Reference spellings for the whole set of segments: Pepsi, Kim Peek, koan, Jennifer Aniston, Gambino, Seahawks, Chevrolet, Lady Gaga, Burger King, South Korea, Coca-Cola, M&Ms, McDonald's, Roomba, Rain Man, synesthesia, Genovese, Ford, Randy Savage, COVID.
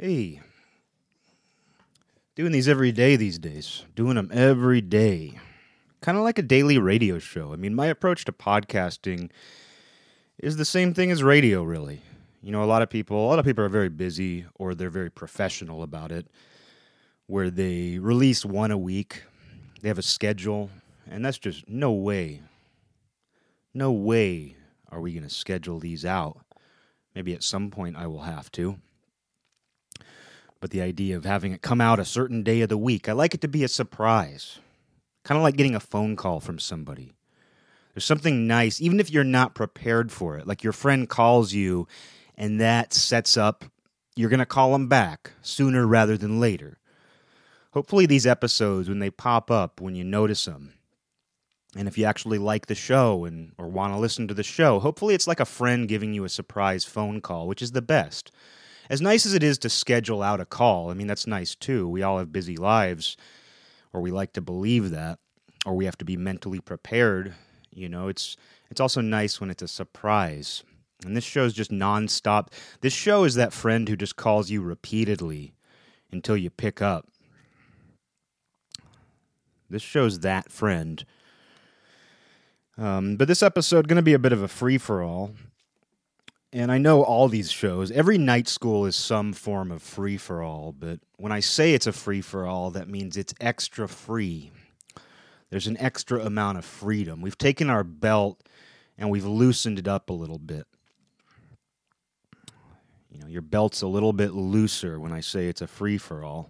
Hey, doing these every day these days. Doing them every day. Kind of like a daily radio show. I mean, my approach to podcasting is the same thing as radio, really. You know, a lot of people are very busy or they're very professional about it, where they release one a week. They have a schedule, and that's just no way. No way are we going to schedule these out. Maybe at some point I will have to. But the idea of having it come out a certain day of the week, I like it to be a surprise. Kind of like getting a phone call from somebody. There's something nice, even if you're not prepared for it. Like your friend calls you, and that sets up, you're going to call them back sooner rather than later. Hopefully these episodes, when they pop up, when you notice them, and if you actually like the show and or want to listen to the show, hopefully it's like a friend giving you a surprise phone call, which is the best. As nice as it is to schedule out a call, I mean, that's nice too. We all have busy lives, or we like to believe that, or we have to be mentally prepared. You know, it's also nice when it's a surprise. And this show is just nonstop. This show is that friend who just calls you repeatedly until you pick up. This show's that friend. But this episode going to be a bit of a free-for-all. And I know all these shows, every night school is some form of free-for-all, but when I say it's a free-for-all, that means it's extra free. There's an extra amount of freedom. We've taken our belt and we've loosened it up a little bit. You know, your belt's a little bit looser when I say it's a free-for-all.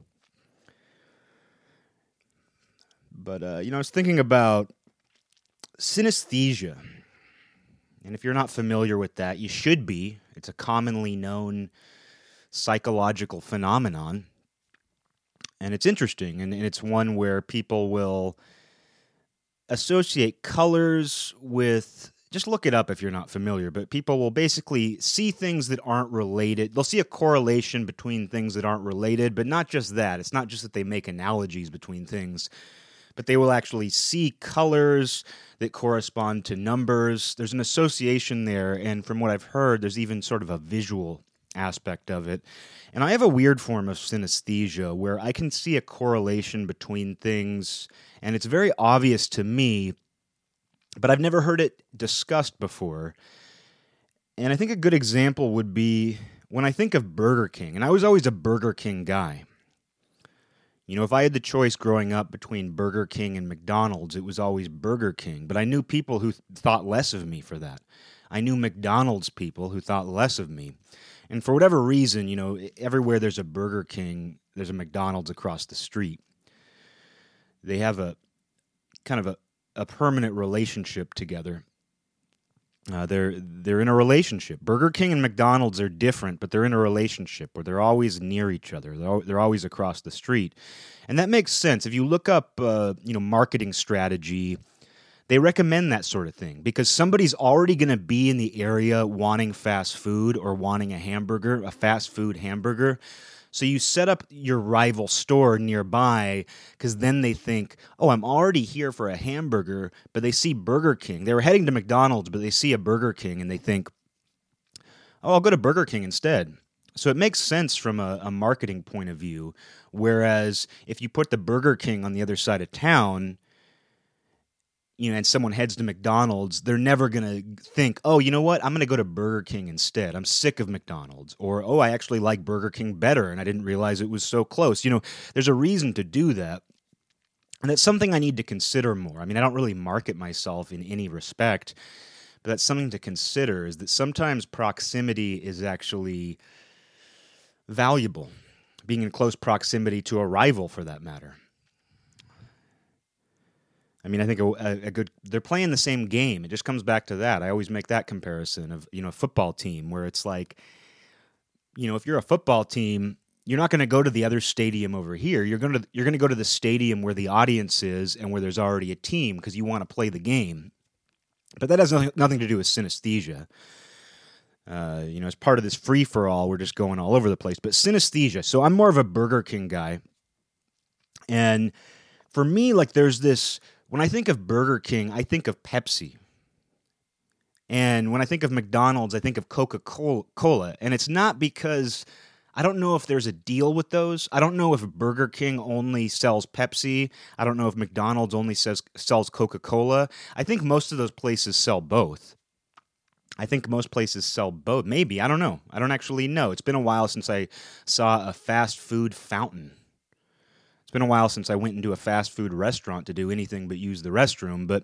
But, you know, I was thinking about synesthesia. And if you're not familiar with that, you should be. It's a commonly known psychological phenomenon. And it's interesting, and it's one where people will associate colors with, just look it up if you're not familiar, but people will basically see things that aren't related. They'll see a correlation between things that aren't related, but not just that. It's not just that they make analogies between things, but they will actually see colors that correspond to numbers. There's an association there, and from what I've heard, there's even sort of a visual aspect of it. And I have a weird form of synesthesia where I can see a correlation between things, and it's very obvious to me, but I've never heard it discussed before. And I think a good example would be when I think of Burger King, and I was always a Burger King guy. You know, if I had the choice growing up between Burger King and McDonald's, it was always Burger King. But I knew people who thought less of me for that. I knew McDonald's people who thought less of me. And for whatever reason, you know, everywhere there's a Burger King, there's a McDonald's across the street. They have a kind of a permanent relationship together. They're in a relationship. Burger King and McDonald's are different, but they're in a relationship where they're always near each other. They're always across the street, and that makes sense. If you look up, you know, marketing strategy, they recommend that sort of thing because somebody's already going to be in the area wanting fast food or wanting a hamburger, a fast food hamburger. So you set up your rival store nearby because then they think, oh, I'm already here for a hamburger, but they see Burger King. They were heading to McDonald's, but they see a Burger King and they think, oh, I'll go to Burger King instead. So it makes sense from a marketing point of view, whereas if you put the Burger King on the other side of town, you know, and someone heads to McDonald's, they're never going to think, oh, you know what, I'm going to go to Burger King instead. I'm sick of McDonald's. Or, oh, I actually like Burger King better, and I didn't realize it was so close. You know, there's a reason to do that, and that's something I need to consider more. I mean, I don't really market myself in any respect, but that's something to consider, is that sometimes proximity is actually valuable, being in close proximity to a rival for that matter. I mean, I think a good, they're playing the same game. It just comes back to that. I always make that comparison of, you know, a football team where it's like, you know, if you're a football team, you're not going to go to the other stadium over here. You're going to go to the stadium where the audience is and where there's already a team because you want to play the game. But that has nothing to do with synesthesia. You know, as part of this free-for-all, we're just going all over the place. But synesthesia, so I'm more of a Burger King guy. And for me, like, there's this... When I think of Burger King, I think of Pepsi. And when I think of McDonald's, I think of Coca-Cola. And it's not because I don't know if there's a deal with those. I don't know if Burger King only sells Pepsi. I don't know if McDonald's only sells Coca-Cola. I think most of those places sell both. I think most places sell both. Maybe. I don't know. I don't actually know. It's been a while since I saw a fast food fountain. It's been a while since I went into a fast food restaurant to do anything but use the restroom. But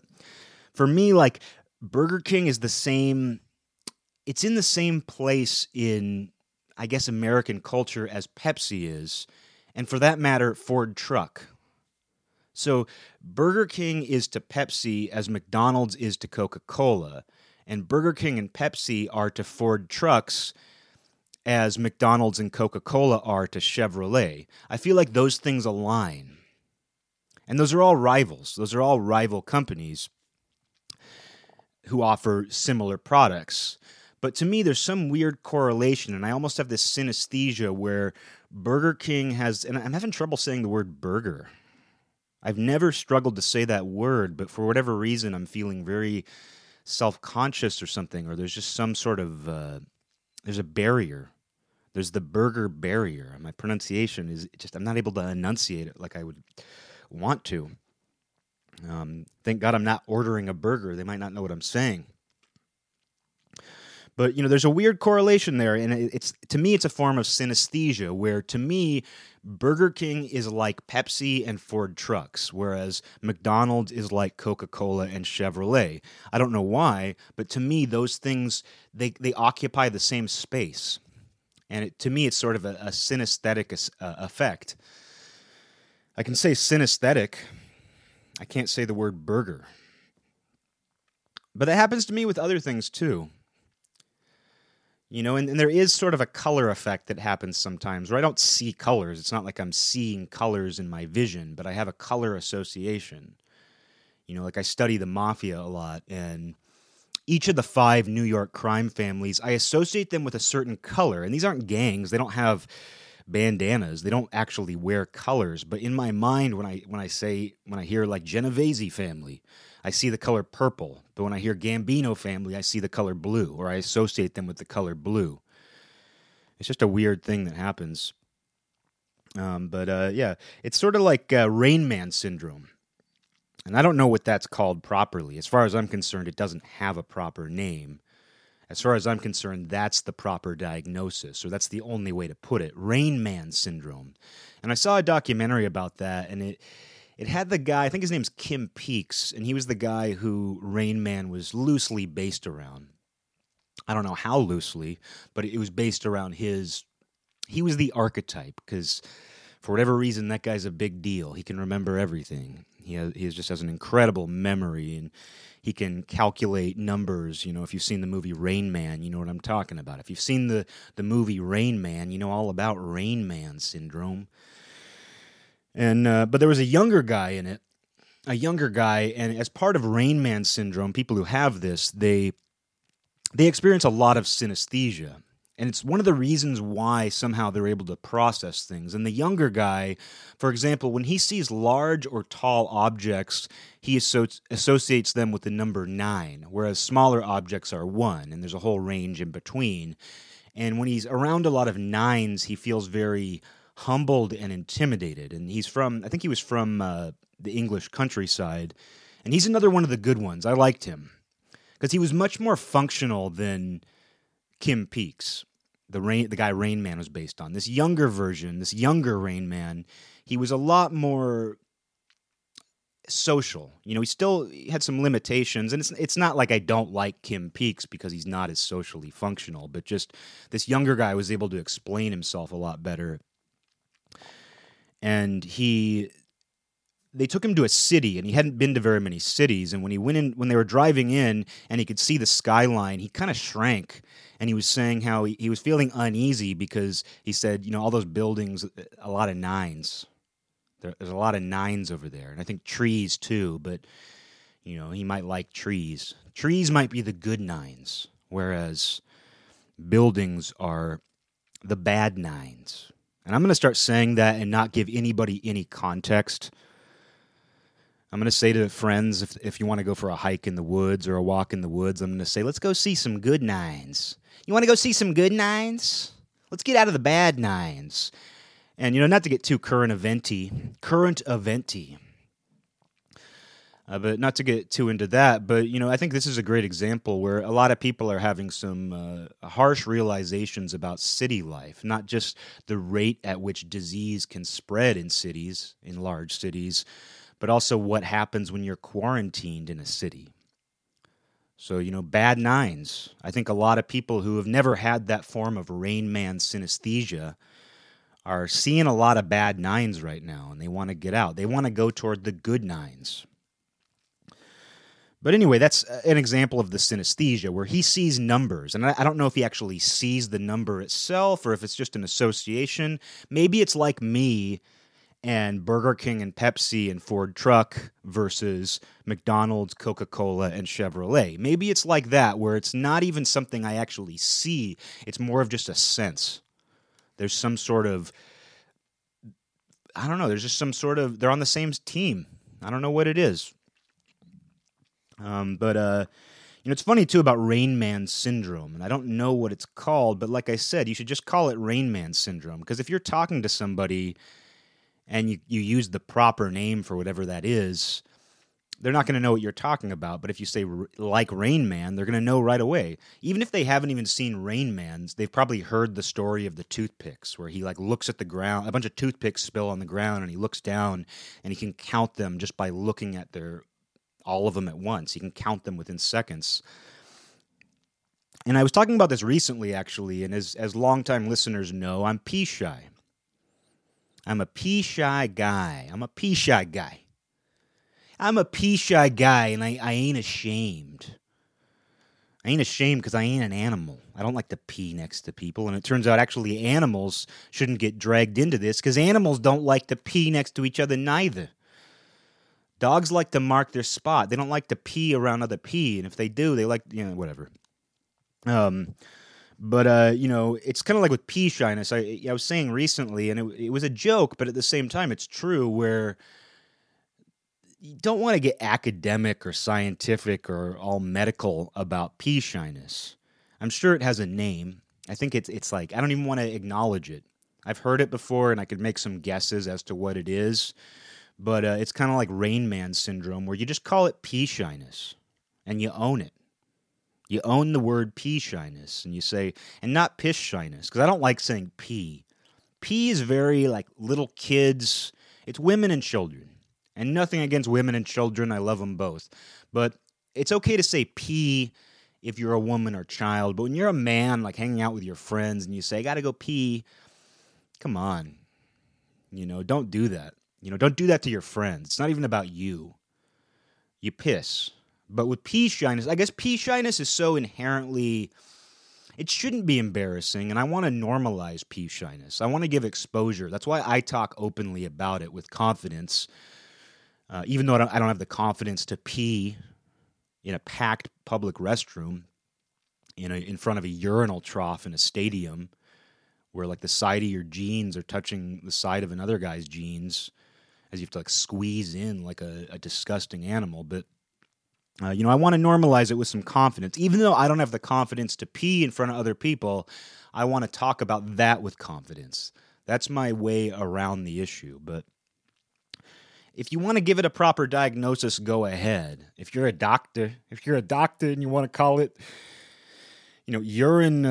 for me, like, Burger King is the same. It's in the same place in, I guess, American culture as Pepsi is. And for that matter, Ford truck. So Burger King is to Pepsi as McDonald's is to Coca-Cola. And Burger King and Pepsi are to Ford trucks as McDonald's and Coca-Cola are to Chevrolet. I feel like those things align. And those are all rivals. Those are all rival companies who offer similar products. But to me, there's some weird correlation, and I almost have this synesthesia where Burger King has... And I'm having trouble saying the word burger. I've never struggled to say that word, but for whatever reason, I'm feeling very self-conscious or something, or there's just some sort of there's a barrier. There's the burger barrier. My pronunciation is just, I'm not able to enunciate it like I would want to. Thank God I'm not ordering a burger. They might not know what I'm saying. But, you know, there's a weird correlation there, and it's, to me, it's a form of synesthesia, where to me, Burger King is like Pepsi and Ford trucks, whereas McDonald's is like Coca-Cola and Chevrolet. I don't know why, but to me, those things, they occupy the same space. And to me, it's sort of a synesthetic effect. I can say synesthetic. I can't say the word burger. But that happens to me with other things, too. You know, and there is sort of a color effect that happens sometimes, where I don't see colors. It's not like I'm seeing colors in my vision, but I have a color association. You know, like I study the mafia a lot, and each of the 5 New York crime families, I associate them with a certain color. And these aren't gangs. They don't have bandanas. They don't actually wear colors. But in my mind, when I hear, like, Genovese family, I see the color purple, but when I hear Gambino family, I see the color blue, or I associate them with the color blue. It's just a weird thing that happens. Yeah, it's sort of like Rain Man syndrome. And I don't know what that's called properly. As far as I'm concerned, it doesn't have a proper name. As far as I'm concerned, that's the proper diagnosis, or that's the only way to put it, Rain Man syndrome. And I saw a documentary about that, and it had the guy, I think his name's Kim Peek, and he was the guy who Rain Man was loosely based around. I don't know how loosely, but it was based around he was the archetype, because for whatever reason, that guy's a big deal. He can remember everything. He just has an incredible memory, and he can calculate numbers. You know, if you've seen the movie Rain Man, you know what I'm talking about. If you've seen the movie Rain Man, you know all about Rain Man syndrome. And but there was a younger guy, and as part of Rain Man syndrome, people who have this, they experience a lot of synesthesia, and it's one of the reasons why somehow they're able to process things. And the younger guy, for example, when he sees large or tall objects, he associates them with the number 9, whereas smaller objects are 1, and there's a whole range in between. And when he's around a lot of 9s, he feels very humbled and intimidated, and he was from the English countryside, and he's another one of the good ones. I liked him, because he was much more functional than Kim Peek's, the guy Rain Man was based on. This younger version, this younger Rain Man, he was a lot more social. You know, he still had some limitations, and it's not like I don't like Kim Peek's because he's not as socially functional, but just this younger guy was able to explain himself a lot better. And they took him to a city, and he hadn't been to very many cities. And when he went in, when they were driving in, and he could see the skyline, he kind of shrank. And he was saying how he was feeling uneasy because he said, you know, all those buildings, a lot of 9s. There's a lot of 9s over there, and I think trees too. But you know, he might like trees. Trees might be the good 9s, whereas buildings are the bad 9s. And I'm going to start saying that and not give anybody any context. I'm going to say to friends, if you want to go for a hike in the woods or a walk in the woods, I'm going to say, let's go see some good 9s. You want to go see some good 9s? Let's get out of the bad nines. And, you know, not to get too current event-y. But not to get too into that, but, you know, I think this is a great example where a lot of people are having some harsh realizations about city life, not just the rate at which disease can spread in cities, in large cities, but also what happens when you're quarantined in a city. So, you know, bad nines. I think a lot of people who have never had that form of Rain Man synesthesia are seeing a lot of bad nines right now, and they want to get out. They want to go toward the good nines. But anyway, that's an example of the synesthesia where he sees numbers. And I don't know if he actually sees the number itself or if it's just an association. Maybe it's like me and Burger King and Pepsi and Ford truck versus McDonald's, Coca-Cola, and Chevrolet. Maybe it's like that where it's not even something I actually see. It's more of just a sense. There's some sort of, I don't know, there's just some sort of, they're on the same team. I don't know what it is. You know, it's funny, too, about Rain Man syndrome, and I don't know what it's called, but like I said, you should just call it Rain Man syndrome, because if you're talking to somebody and you use the proper name for whatever that is, they're not going to know what you're talking about, but if you say, like Rain Man, they're going to know right away. Even if they haven't even seen Rain Man, they've probably heard the story of the toothpicks, where he, like, looks at the ground, a bunch of toothpicks spill on the ground, and he looks down, and he can count them just by looking at their... all of them at once. He can count them within seconds. And I was talking about this recently, actually, and as longtime listeners know, I'm pea-shy. I'm a pea-shy guy. And I ain't ashamed. I ain't ashamed because I ain't an animal. I don't like to pee next to people, and it turns out actually animals shouldn't get dragged into this because animals don't like to pee next to each other neither. Dogs like to mark their spot. They don't like to pee around other pee, and if they do, they like, you know, whatever. You know, it's kind of like with pea shyness. I was saying recently, and it was a joke, but at the same time, it's true, where you don't want to get academic or scientific or all medical about pea shyness. I'm sure it has a name. I think it's like, I don't even want to acknowledge it. I've heard it before, and I could make some guesses as to what it is. But it's kind of like Rain Man syndrome, where you just call it pea shyness, and you own it. You own the word pea shyness, and you say, and not piss shyness, because I don't like saying pee. Pee is very, like, little kids. It's women and children, and nothing against women and children. I love them both. But it's okay to say pee if you're a woman or child, but when you're a man, like, hanging out with your friends, and you say, I gotta go pee, come on. You know, don't do that. You know, don't do that to your friends. It's not even about you. You piss. But with pea shyness, I guess pea shyness is so inherently, it shouldn't be embarrassing, and I want to normalize pea shyness. I want to give exposure. That's why I talk openly about it with confidence, even though I don't have the confidence to pee in a packed public restroom, in front of a urinal trough in a stadium where, like, the side of your jeans are touching the side of another guy's jeans, as you have to, like, squeeze in like a disgusting animal. But, you know, I want to normalize it with some confidence. Even though I don't have the confidence to pee in front of other people, I want to talk about that with confidence. That's my way around the issue. But if you want to give it a proper diagnosis, go ahead. If you're a doctor and you want to call it, you know, urine,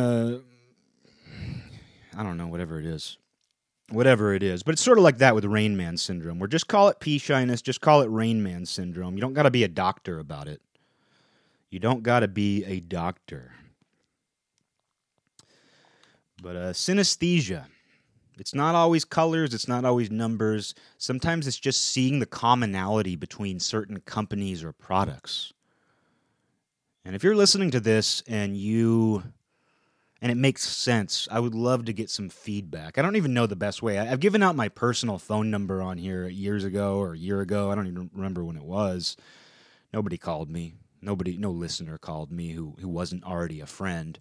I don't know, whatever it is. But it's sort of like that with Rain Man syndrome, where just call it pea shyness, just call it Rain Man syndrome. You don't got to be a doctor about it. But synesthesia, it's not always colors, it's not always numbers. Sometimes it's just seeing the commonality between certain companies or products. And if you're listening to this and it makes sense, I would love to get some feedback. I don't even know the best way. I've given out my personal phone number on here a year ago. I don't even remember when it was. Nobody called me. No listener called me who wasn't already a friend.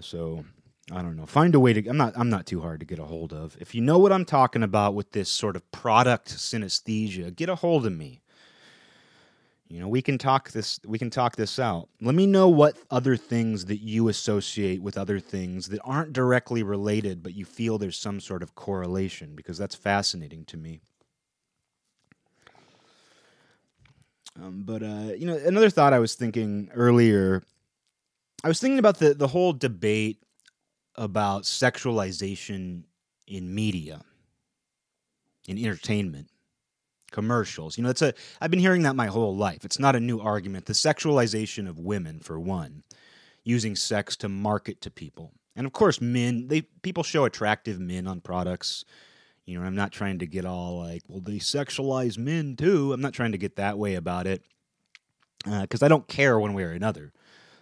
So I don't know. Find a way to. I'm not too hard to get a hold of. If you know what I'm talking about with this sort of product synesthesia, get a hold of me. You know, we can talk this out. Let me know what other things that you associate with other things that aren't directly related, but you feel there's some sort of correlation, because that's fascinating to me. You know, another thought I was thinking earlier, I was thinking about the whole debate about sexualization in media, in entertainment. Commercials. You know, I've been hearing that my whole life. It's not a new argument. The sexualization of women, for one, using sex to market to people. And of course, men, people show attractive men on products. You know, I'm not trying to get all like, well, they sexualize men too. I'm not trying to get that way about it, because I don't care one way or another.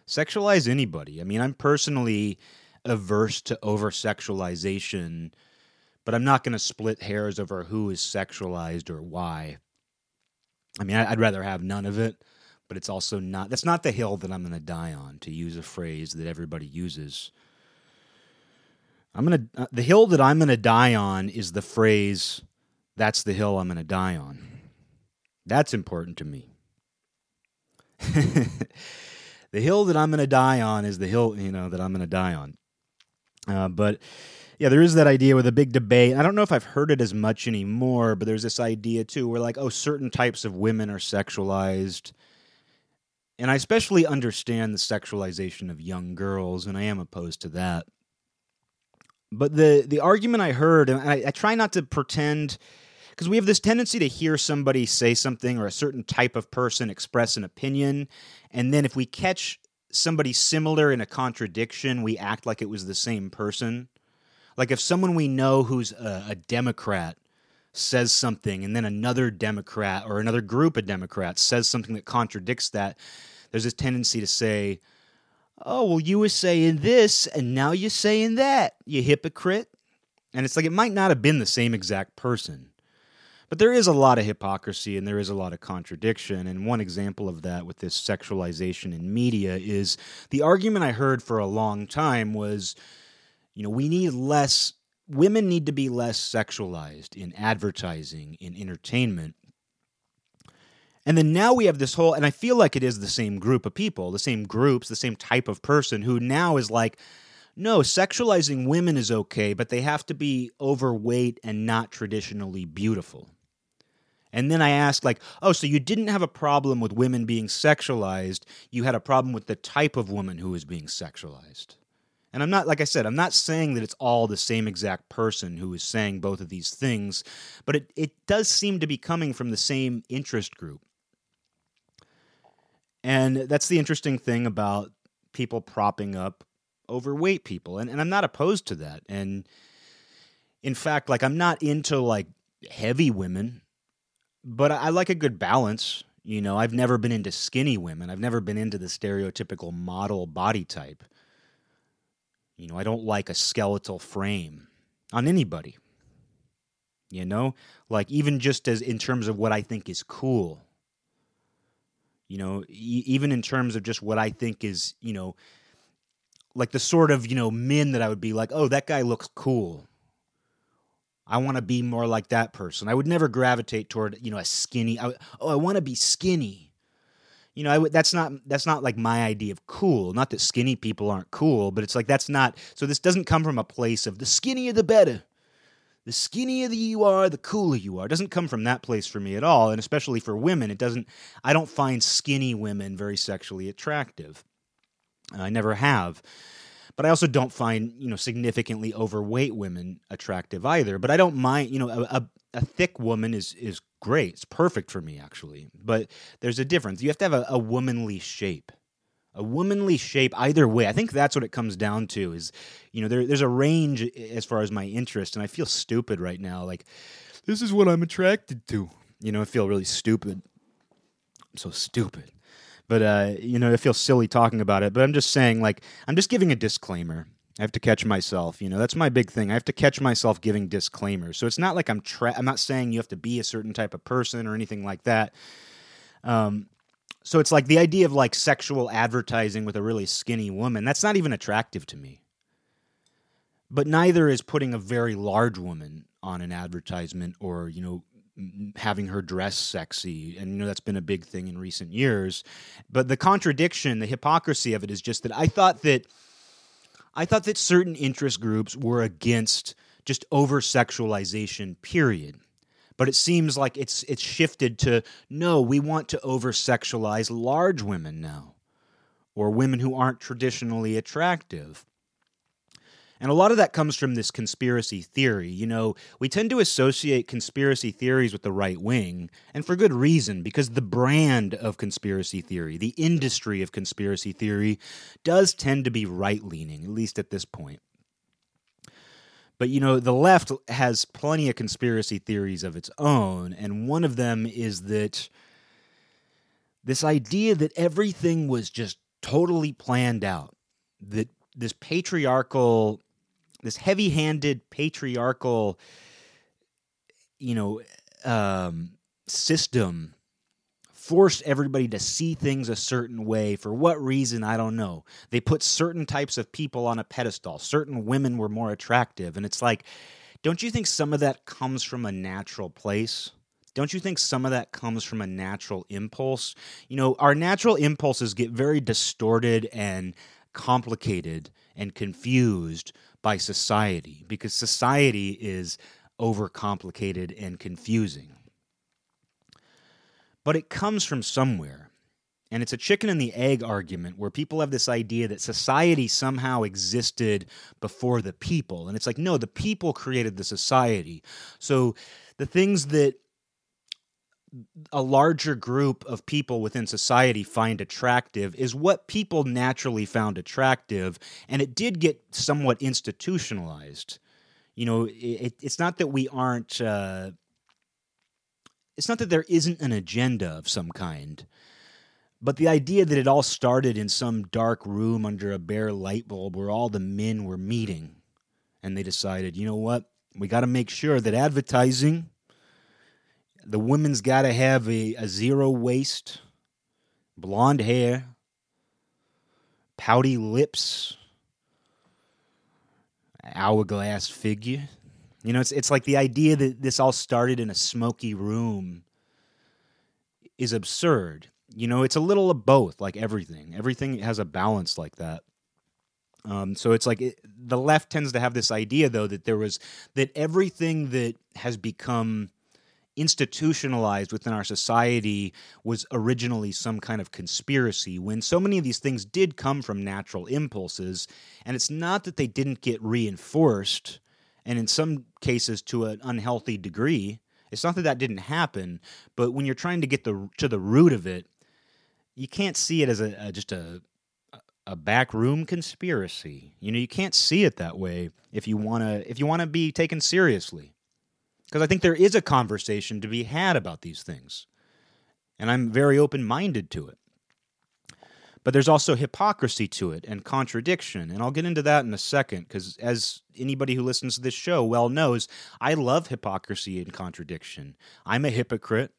Sexualize anybody. I mean, I'm personally averse to over-sexualization, but I'm not going to split hairs over who is sexualized or why. I mean, I'd rather have none of it, but it's also not... That's not the hill that I'm going to die on, to use a phrase that everybody uses. The hill that I'm going to die on is the phrase, that's the hill I'm going to die on. That's important to me. The hill that I'm going to die on is the hill, you know, that I'm going to die on. But... yeah, there is that idea with a big debate. I don't know if I've heard it as much anymore, but there's this idea, too, where like, oh, certain types of women are sexualized. And I especially understand the sexualization of young girls, and I am opposed to that. But the argument I heard, and I try not to pretend, because we have this tendency to hear somebody say something or a certain type of person express an opinion, and then if we catch somebody similar in a contradiction, we act like it was the same person. Like if someone we know who's a Democrat says something and then another Democrat or another group of Democrats says something that contradicts that, there's this tendency to say, oh, well, you were saying this and now you're saying that, you hypocrite. And it's like it might not have been the same exact person. But there is a lot of hypocrisy and there is a lot of contradiction. And one example of that with this sexualization in media is the argument I heard for a long time was, you know, women need to be less sexualized in advertising, in entertainment. And then now we have this whole, and I feel like it is the same group of people, the same groups, the same type of person who now is like, no, sexualizing women is okay, but they have to be overweight and not traditionally beautiful. And then I asked like, oh, so you didn't have a problem with women being sexualized, you had a problem with the type of woman who was being sexualized. And I'm not, like I said, I'm not saying that it's all the same exact person who is saying both of these things, but it does seem to be coming from the same interest group. And that's the interesting thing about people propping up overweight people. And I'm not opposed to that. And in fact, like I'm not into like heavy women, but I like a good balance. You know, I've never been into skinny women. I've never been into the stereotypical model body type. You know, I don't like a skeletal frame on anybody, you know, like even just as in terms of what I think is cool, you know, even in terms of just what I think is, you know, like the sort of, you know, men that I would be like, oh, that guy looks cool. I want to be more like that person. I would never gravitate toward, you know, a skinny. I want to be skinny. You know, that's not like my idea of cool. Not that skinny people aren't cool, but it's like that's not. So this doesn't come from a place of the skinnier the better. The skinnier you are, the cooler you are. It doesn't come from that place for me at all, and especially for women, it doesn't. I don't find skinny women very sexually attractive. I never have. But I also don't find, you know, significantly overweight women attractive either. But I don't mind, you know, a thick woman is great. It's perfect for me, actually. But there's a difference. You have to have a womanly shape. A womanly shape either way. I think that's what it comes down to is, you know, there's a range as far as my interest. And I feel stupid right now. Like, this is what I'm attracted to. You know, I feel really stupid. I'm so stupid. But, you know, I feel silly talking about it. But I'm just saying, like, I'm just giving a disclaimer. I have to catch myself, you know, that's my big thing. I have to catch myself giving disclaimers. So it's not like I'm not saying you have to be a certain type of person or anything like that. So it's like the idea of like sexual advertising with a really skinny woman, that's not even attractive to me. But neither is putting a very large woman on an advertisement or, you know, having her dress sexy. And, you know, that's been a big thing in recent years. But the contradiction, the hypocrisy of it is just that I thought that certain interest groups were against just over-sexualization, period. But it seems like it's shifted to, no, we want to over-sexualize large women now, or women who aren't traditionally attractive. And a lot of that comes from this conspiracy theory. You know, we tend to associate conspiracy theories with the right wing, and for good reason, because the brand of conspiracy theory, the industry of conspiracy theory, does tend to be right-leaning, at least at this point. But, you know, the left has plenty of conspiracy theories of its own, and one of them is that this idea that everything was just totally planned out, that this patriarchal, this heavy-handed patriarchal, you know, system forced everybody to see things a certain way. For what reason, I don't know. They put certain types of people on a pedestal. Certain women were more attractive. And it's like, don't you think some of that comes from a natural place? Don't you think some of that comes from a natural impulse? You know, our natural impulses get very distorted and complicated and confused by society, because society is overcomplicated and confusing. But it comes from somewhere, and it's a chicken and the egg argument where people have this idea that society somehow existed before the people, and it's like, no, the people created the society. So the things that a larger group of people within society find attractive is what people naturally found attractive, and it did get somewhat institutionalized. You know, it's not that we aren't... It's not that there isn't an agenda of some kind, but the idea that it all started in some dark room under a bare light bulb where all the men were meeting, and they decided, you know what, we got to make sure that advertising, the women's got to have a zero waist, blonde hair, pouty lips, hourglass figure. You know, it's like the idea that this all started in a smoky room is absurd. You know, it's a little of both, like everything. Everything has a balance like that. So it's like the left tends to have this idea, though, that that everything that has become institutionalized within our society was originally some kind of conspiracy, when so many of these things did come from natural impulses, and it's not that they didn't get reinforced, and in some cases to an unhealthy degree. It's not that that didn't happen, but when you're trying to get to the root of it, you can't see it as just a backroom conspiracy. You know, you can't see it that way if you wanna be taken seriously, because I think there is a conversation to be had about these things, and I'm very open-minded to it. But there's also hypocrisy to it and contradiction, and I'll get into that in a second, because as anybody who listens to this show well knows, I love hypocrisy and contradiction. I'm a hypocrite.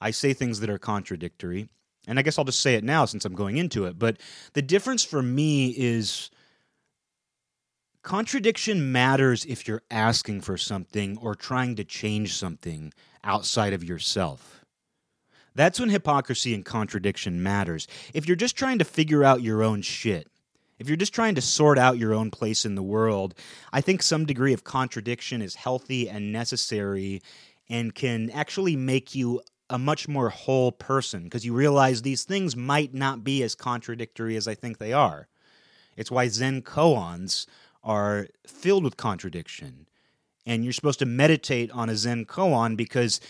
I say things that are contradictory, and I guess I'll just say it now since I'm going into it, but the difference for me is contradiction matters if you're asking for something or trying to change something outside of yourself. That's when hypocrisy and contradiction matters. If you're just trying to figure out your own shit, if you're just trying to sort out your own place in the world, I think some degree of contradiction is healthy and necessary and can actually make you a much more whole person, because you realize these things might not be as contradictory as I think they are. It's why Zen koans are filled with contradiction, and you're supposed to meditate on a Zen koan because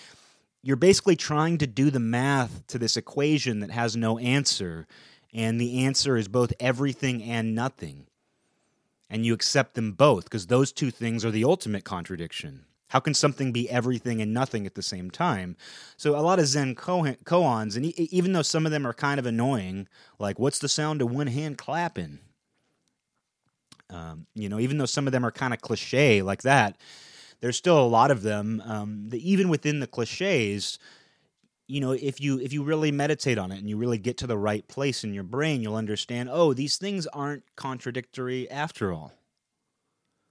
you're basically trying to do the math to this equation that has no answer, and the answer is both everything and nothing. And you accept them both, because those two things are the ultimate contradiction. How can something be everything and nothing at the same time? So a lot of Zen koans, and even though some of them are kind of annoying, like, what's the sound of one hand clapping? You know, even though some of them are kind of cliche like that, there's still a lot of them that even within the cliches, you know, if you really meditate on it and you really get to the right place in your brain, you'll understand, oh, these things aren't contradictory after all.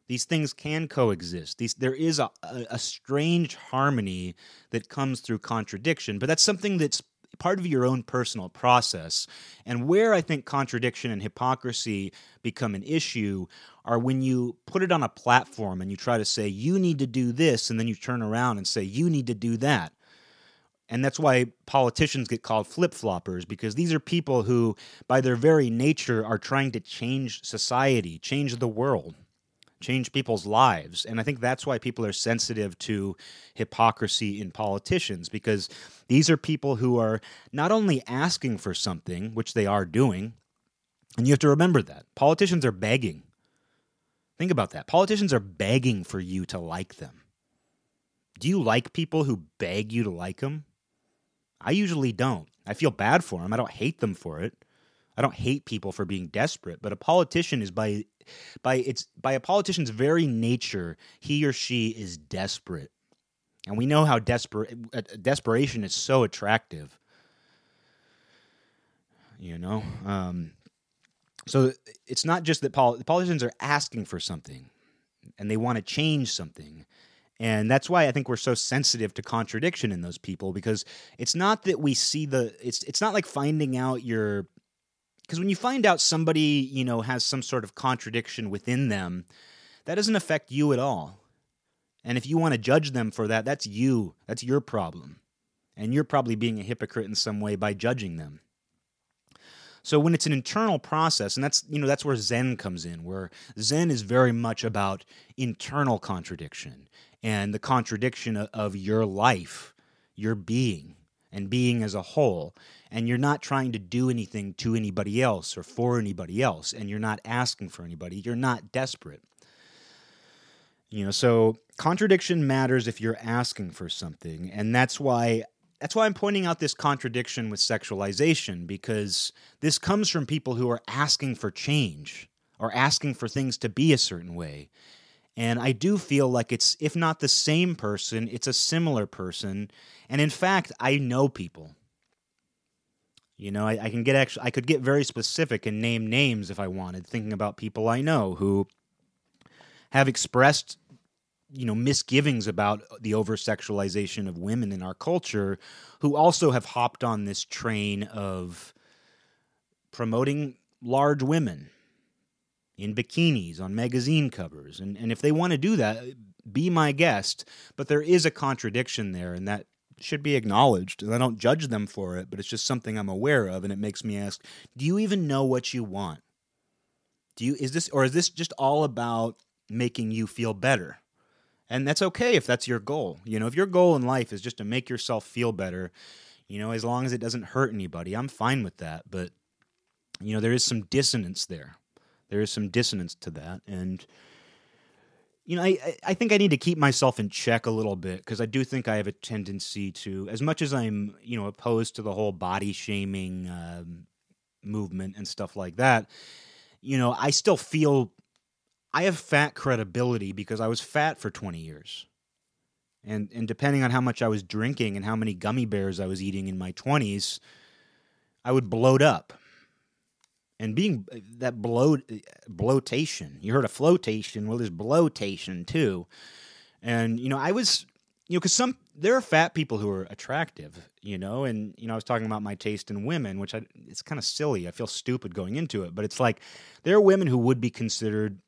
These things can coexist. There is a strange harmony that comes through contradiction, but that's something that's part of your own personal process. And where I think contradiction and hypocrisy become an issue are when you put it on a platform and you try to say, you need to do this, and then you turn around and say, you need to do that. And that's why politicians get called flip-floppers, because these are people who, by their very nature, are trying to change society, change the world, change people's lives. And I think that's why people are sensitive to hypocrisy in politicians, because these are people who are not only asking for something, which they are doing, and you have to remember that. Politicians are begging. Think about that. Politicians are begging for you to like them. Do you like people who beg you to like them? I usually don't. I feel bad for them. I don't hate them for it. I don't hate people for being desperate, but a politician is by a politician's very nature, he or she is desperate. And we know how desperation is so attractive. You know? So it's not just that politicians are asking for something, and they want to change something. And that's why I think we're so sensitive to contradiction in those people, because it's not that we see it's not like finding out because when you find out somebody, you know, has some sort of contradiction within them, that doesn't affect you at all. And if you want to judge them for that, that's you. That's your problem. And you're probably being a hypocrite in some way by judging them. So when it's an internal process, and that's where Zen comes in, where Zen is very much about internal contradiction and the contradiction of your life, your being, and being as a whole. And you're not trying to do anything to anybody else or for anybody else, and you're not asking for anybody. You're not desperate. You know, so contradiction matters if you're asking for something, and that's why I'm pointing out this contradiction with sexualization, because this comes from people who are asking for change or asking for things to be a certain way. And I do feel like it's, if not the same person, it's a similar person. And in fact, I know people. You know, I could get very specific and name names if I wanted, thinking about people I know who have expressed, you know, misgivings about the over-sexualization of women in our culture, who also have hopped on this train of promoting large women in bikinis, on magazine covers. And if they want to do that, be my guest. But there is a contradiction there, and that should be acknowledged. And I don't judge them for it, but it's just something I'm aware of, and it makes me ask, do you even know what you want? Is this just all about making you feel better? And that's okay if that's your goal. You know, if your goal in life is just to make yourself feel better, you know, as long as it doesn't hurt anybody, I'm fine with that. But, you know, there is some dissonance there. There is some dissonance to that. And, you know, I think I need to keep myself in check a little bit, because I do think I have a tendency to, as much as I'm, you know, opposed to the whole body shaming movement and stuff like that, you know, I still feel I have fat credibility because I was fat for 20 years. And depending on how much I was drinking and how many gummy bears I was eating in my 20s, I would bloat up. And being that bloatation, you heard of flotation, well, there's bloatation too. And, you know, I was, you know, because there are fat people who are attractive, you know, and, you know, I was talking about my taste in women, which it's kind of silly. I feel stupid going into it, but it's like there are women who would be considered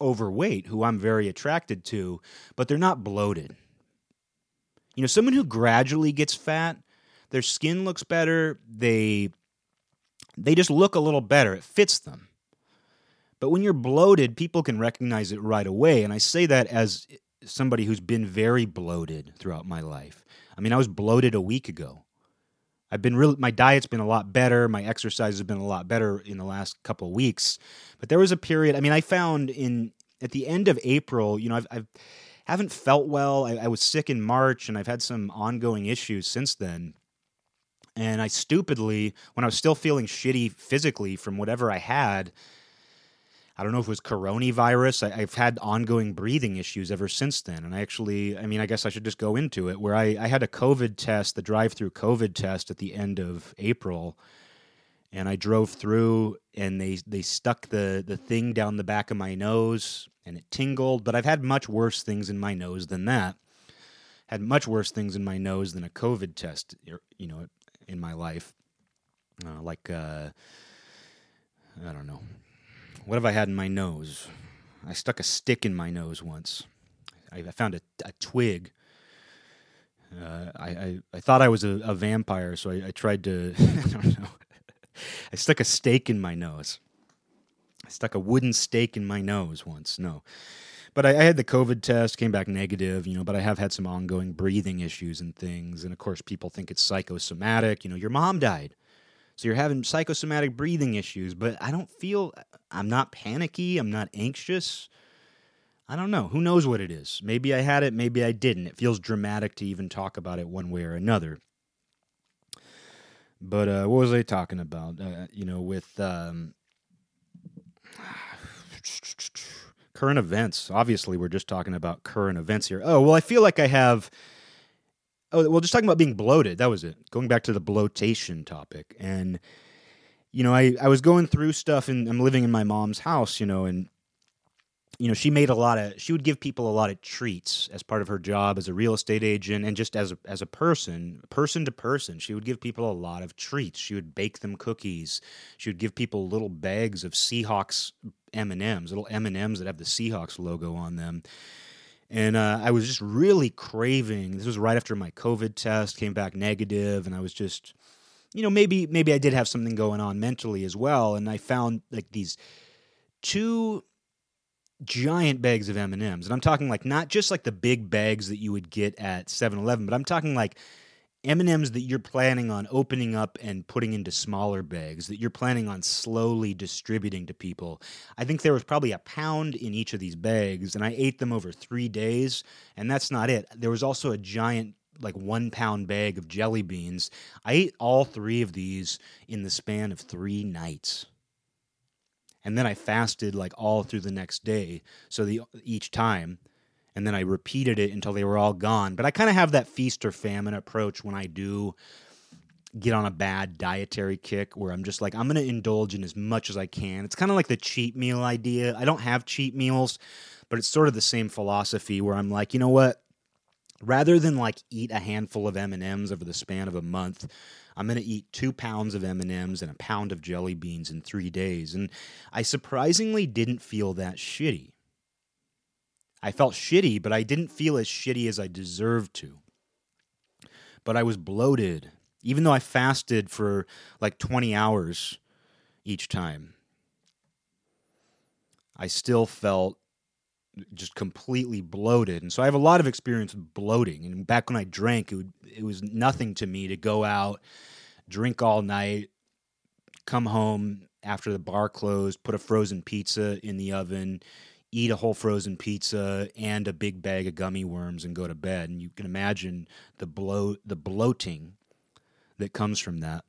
overweight who I'm very attracted to, but they're not bloated. You know, someone who gradually gets fat, their skin looks better, they just look a little better, it fits them. But when you're bloated, people can recognize it right away, and I say that as somebody who's been very bloated throughout my life. I mean, I was bloated a week ago. My diet's been a lot better. My exercise has been a lot better in the last couple of weeks. But there was a period, I mean, I found at the end of April, you know, I haven't felt well. I was sick in March, and I've had some ongoing issues since then. And I stupidly, when I was still feeling shitty physically from whatever I had, I don't know if it was coronavirus. I've had ongoing breathing issues ever since then. And I actually, I mean, I guess I should just go into it, where I had a COVID test, the drive-through COVID test at the end of April. And I drove through, and they stuck the thing down the back of my nose, and it tingled. But I've had much worse things in my nose than that. Had much worse things in my nose than a COVID test, you know, in my life. I don't know. What have I had in my nose? I stuck a stick in my nose once. I found a twig. I thought I was a vampire, so I tried to, I don't know. I stuck a stake in my nose. I stuck a wooden stake in my nose once, no. But I had the COVID test, came back negative, you know, but I have had some ongoing breathing issues and things. And, of course, people think it's psychosomatic. You know, your mom died, so you're having psychosomatic breathing issues. But I don't feel, I'm not panicky. I'm not anxious. I don't know. Who knows what it is? Maybe I had it. Maybe I didn't. It feels dramatic to even talk about it one way or another. But what was I talking about? You know, with current events. Obviously, we're just talking about current events here. Oh, well, I feel like I have... Oh, well, just talking about being bloated. That was it. Going back to the bloatation topic. And, you know, I was going through stuff, and I'm living in my mom's house, you know, and, you know, she made a lot of... She would give people a lot of treats as part of her job as a real estate agent and just as a person, person to person. She would give people a lot of treats. She would bake them cookies. She would give people little bags of Seahawks M&Ms, little M&Ms that have the Seahawks logo on them. And I was just really craving... This was right after my COVID test, came back negative, and I was just... You know, maybe I did have something going on mentally as well, and I found, like, these two... giant bags of M&Ms, and I'm talking like not just like the big bags that you would get at 7-Eleven, but I'm talking like M&Ms that you're planning on opening up and putting into smaller bags that you're planning on slowly distributing to people. I think there was probably a pound in each of these bags, and I ate them over 3 days, and that's not it. There was also a giant like 1 pound bag of jelly beans. I ate all three of these in the span of 3 nights. And then I fasted like all through the next day, so each time, and then I repeated it until they were all gone. But I kind of have that feast or famine approach when I do get on a bad dietary kick, where I'm just like, I'm going to indulge in as much as I can. It's kind of like the cheat meal idea. I don't have cheat meals, but it's sort of the same philosophy where I'm like, you know what? Rather than like eat a handful of M&Ms over the span of a month, I'm going to eat 2 pounds of M&Ms and a pound of jelly beans in 3 days. And I surprisingly didn't feel that shitty. I felt shitty, but I didn't feel as shitty as I deserved to. But I was bloated, even though I fasted for like 20 hours each time. I still felt just completely bloated. And so I have a lot of experience with bloating. And back when I drank, it was nothing to me to go out, drink all night, come home after the bar closed, put a frozen pizza in the oven, eat a whole frozen pizza and a big bag of gummy worms, and go to bed. And you can imagine the bloating that comes from that.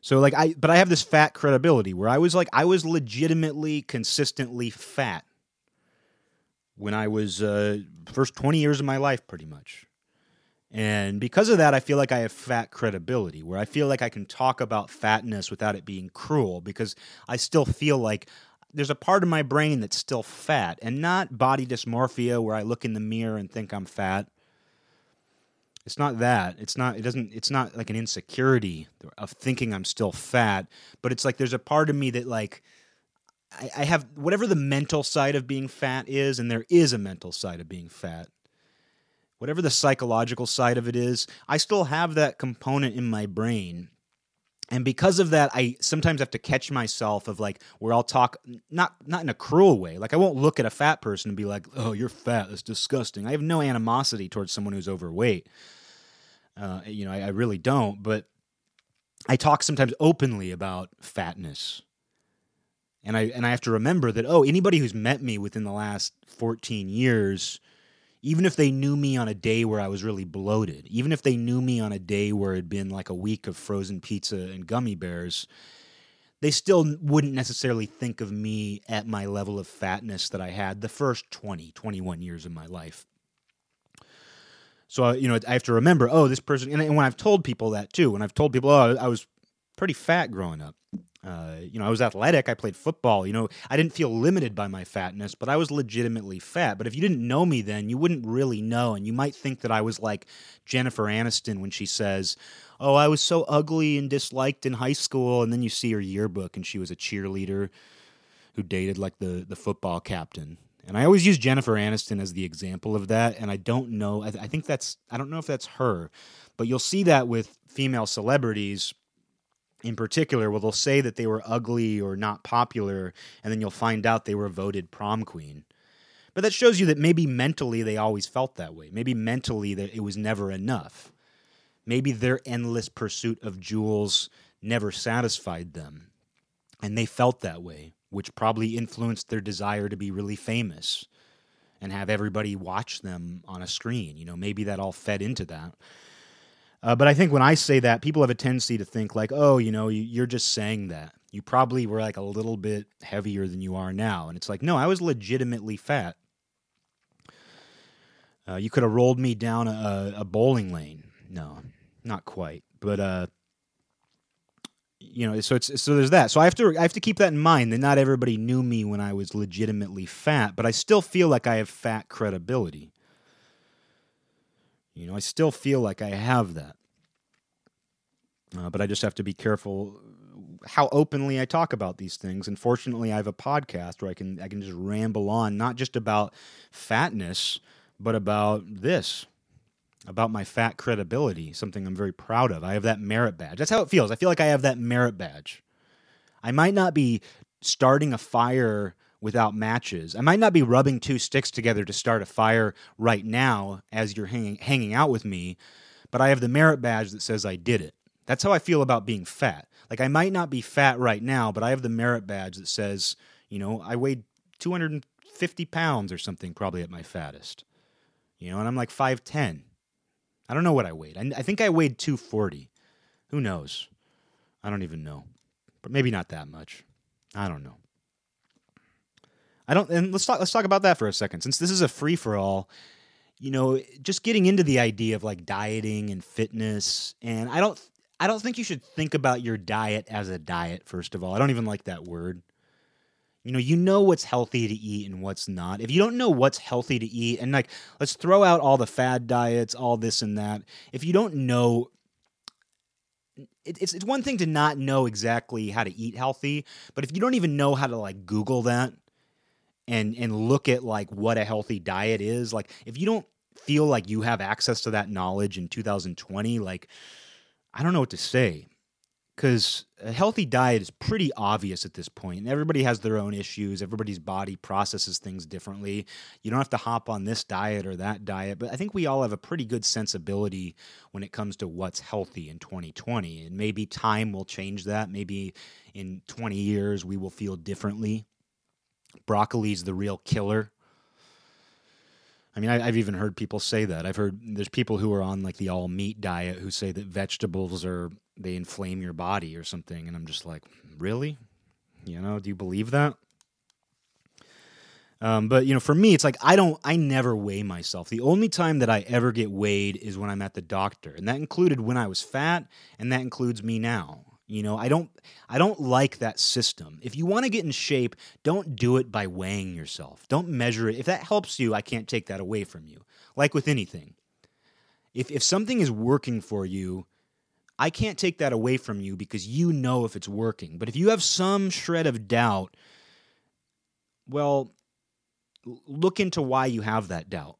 So like but I have this fat credibility where I was legitimately consistently fat when I was first 20 years of my life, pretty much. And because of that, I feel like I have fat credibility, where I feel like I can talk about fatness without it being cruel, because I still feel like there's a part of my brain that's still fat, and not body dysmorphia where I look in the mirror and think I'm fat. It's not that. It's not like an insecurity of thinking I'm still fat, but it's like there's a part of me that like, I have whatever the mental side of being fat is, and there is a mental side of being fat. Whatever the psychological side of it is, I still have that component in my brain. And because of that, I sometimes have to catch myself of like where I'll talk, not in a cruel way. Like I won't look at a fat person and be like, oh, you're fat. That's disgusting. I have no animosity towards someone who's overweight. You know, I really don't. But I talk sometimes openly about fatness. And I have to remember that, oh, anybody who's met me within the last 14 years, even if they knew me on a day where I was really bloated, even if they knew me on a day where it had been like a week of frozen pizza and gummy bears, they still wouldn't necessarily think of me at my level of fatness that I had the first 20, 21 years of my life. So, you know, I have to remember, oh, this person, and when I've told people that too, when I've told people, oh, I was pretty fat growing up. I was athletic. I played football. I didn't feel limited by my fatness, but I was legitimately fat. But if you didn't know me then, you wouldn't really know. And you might think that I was like Jennifer Aniston when she says, oh, I was so ugly and disliked in high school. And then you see her yearbook and she was a cheerleader who dated like the football captain. And I always use Jennifer Aniston as the example of that. And I don't know. I think that's, I don't know if that's her, but you'll see that with female celebrities in particular, well, they'll say that they were ugly or not popular, and then you'll find out they were voted prom queen. But that shows you that maybe mentally they always felt that way. Maybe mentally that it was never enough. Maybe their endless pursuit of jewels never satisfied them, and they felt that way, which probably influenced their desire to be really famous and have everybody watch them on a screen. Maybe that all fed into that. But I think when I say that, people have a tendency to think like, oh, you're just saying that. You probably were like a little bit heavier than you are now. And it's like, no, I was legitimately fat. You could have rolled me down a bowling lane. No, not quite. But, so there's that. So I have to keep that in mind that not everybody knew me when I was legitimately fat, but I still feel like I have fat credibility. I still feel like I have that. But I just have to be careful how openly I talk about these things. And fortunately, I have a podcast where I can just ramble on, not just about fatness, but about this, about my fat credibility, something I'm very proud of. I have that merit badge. That's how it feels. I feel like I have that merit badge. I might not be starting a fire without matches. I might not be rubbing two sticks together to start a fire right now as you're hanging out with me, but I have the merit badge that says I did it. That's how I feel about being fat. Like, I might not be fat right now, but I have the merit badge that says, I weighed 250 pounds or something probably at my fattest. And I'm like 5'10". I don't know what I weighed. I think I weighed 240. Who knows? I don't even know. But maybe not that much. I don't know. And let's talk about that for a second. Since this is a free for all, just getting into the idea of like dieting and fitness. And I don't think you should think about your diet as a diet, first of all. I don't even like that word. You know what's healthy to eat and what's not. If you don't know what's healthy to eat, and like, let's throw out all the fad diets, all this and that. If you don't know, it's one thing to not know exactly how to eat healthy, but if you don't even know how to like Google that, and look at like what a healthy diet is, like if you don't feel like you have access to that knowledge in 2020, like I don't know what to say, because a healthy diet is pretty obvious at this point, and everybody has their own issues. Everybody's body processes things differently. You don't have to hop on this diet or that diet, but I think we all have a pretty good sensibility when it comes to what's healthy in 2020, and maybe time will change that. Maybe in 20 years we will feel differently. Broccoli's the real killer. I mean, I've even heard people say that. I've heard there's people who are on like the all meat diet who say that vegetables they inflame your body or something. And I'm just like, really? Do you believe that? But for me, it's like, I never weigh myself. The only time that I ever get weighed is when I'm at the doctor. And that included when I was fat, and that includes me now. I don't like that system. If you want to get in shape, don't do it by weighing yourself. Don't measure it. If that helps you, I can't take that away from you. Like with anything. If something is working for you, I can't take that away from you because you know if it's working. But if you have some shred of doubt, well, look into why you have that doubt.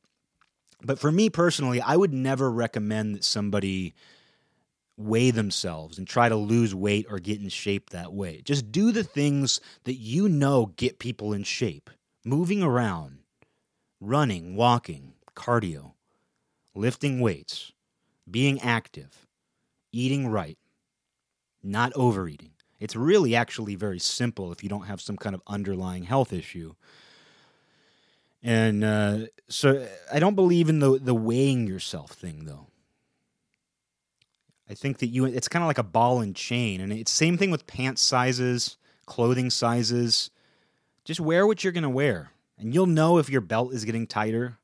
But for me personally, I would never recommend that somebody weigh themselves and try to lose weight or get in shape that way. Just do the things that get people in shape. Moving around, running, walking, cardio, lifting weights, being active, eating right, not overeating. It's really actually very simple if you don't have some kind of underlying health issue. And so I don't believe in the weighing yourself thing, though. I think that it's kind of like a ball and chain, and it's same thing with pants sizes, clothing sizes. Just wear what you're going to wear, and you'll know if your belt is getting tighter.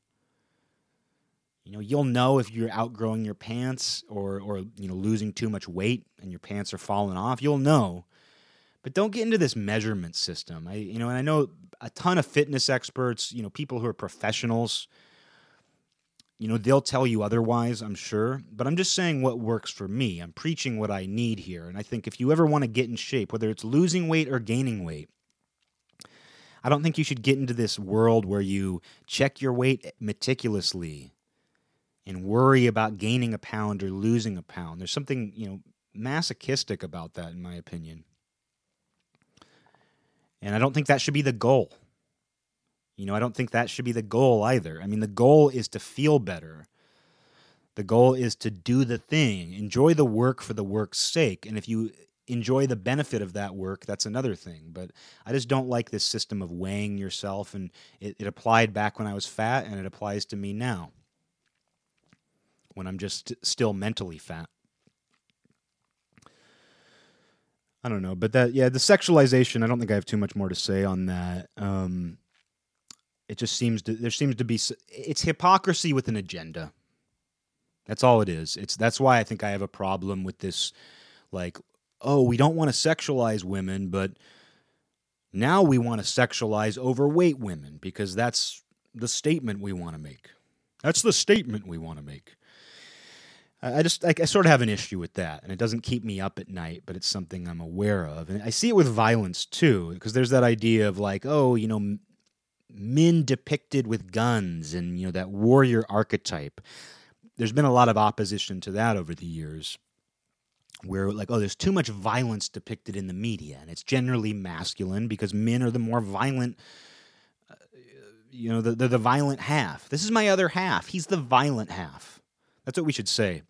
You know, you'll know if you're outgrowing your pants or you know, losing too much weight and your pants are falling off. You'll know. But don't get into this measurement system. And I know a ton of fitness experts, you know, people who are professionals, you know, they'll tell you otherwise, I'm sure. But I'm just saying what works for me. I'm preaching what I need here. And I think if you ever want to get in shape, whether it's losing weight or gaining weight, I don't think you should get into this world where you check your weight meticulously and worry about gaining a pound or losing a pound. There's something, you know, masochistic about that, in my opinion. And I don't think that should be the goal. You know, I don't think that should be the goal either. I mean, the goal is to feel better. The goal is to do the thing. Enjoy the work for the work's sake. And if you enjoy the benefit of that work, that's another thing. But I just don't like this system of weighing yourself. And it applied back when I was fat, and it applies to me now when I'm just still mentally fat. I don't know, but that, yeah, the sexualization, I don't think I have too much more to say on that. It just seems to, there seems to be, it's hypocrisy with an agenda. That's all it is. That's why I think I have a problem with this, like, oh, we don't want to sexualize women, but now we want to sexualize overweight women because that's the statement we want to make. That's the statement we want to make. I sort of have an issue with that, and it doesn't keep me up at night, but it's something I'm aware of. And I see it with violence, too, because there's that idea of, like, oh, you know, men depicted with guns and, you know, that warrior archetype. There's been a lot of opposition to that over the years where, like, oh, there's too much violence depicted in the media, and it's generally masculine because men are the more violent, you know, they're the violent half. This is my other half. He's the violent half. That's what we should say.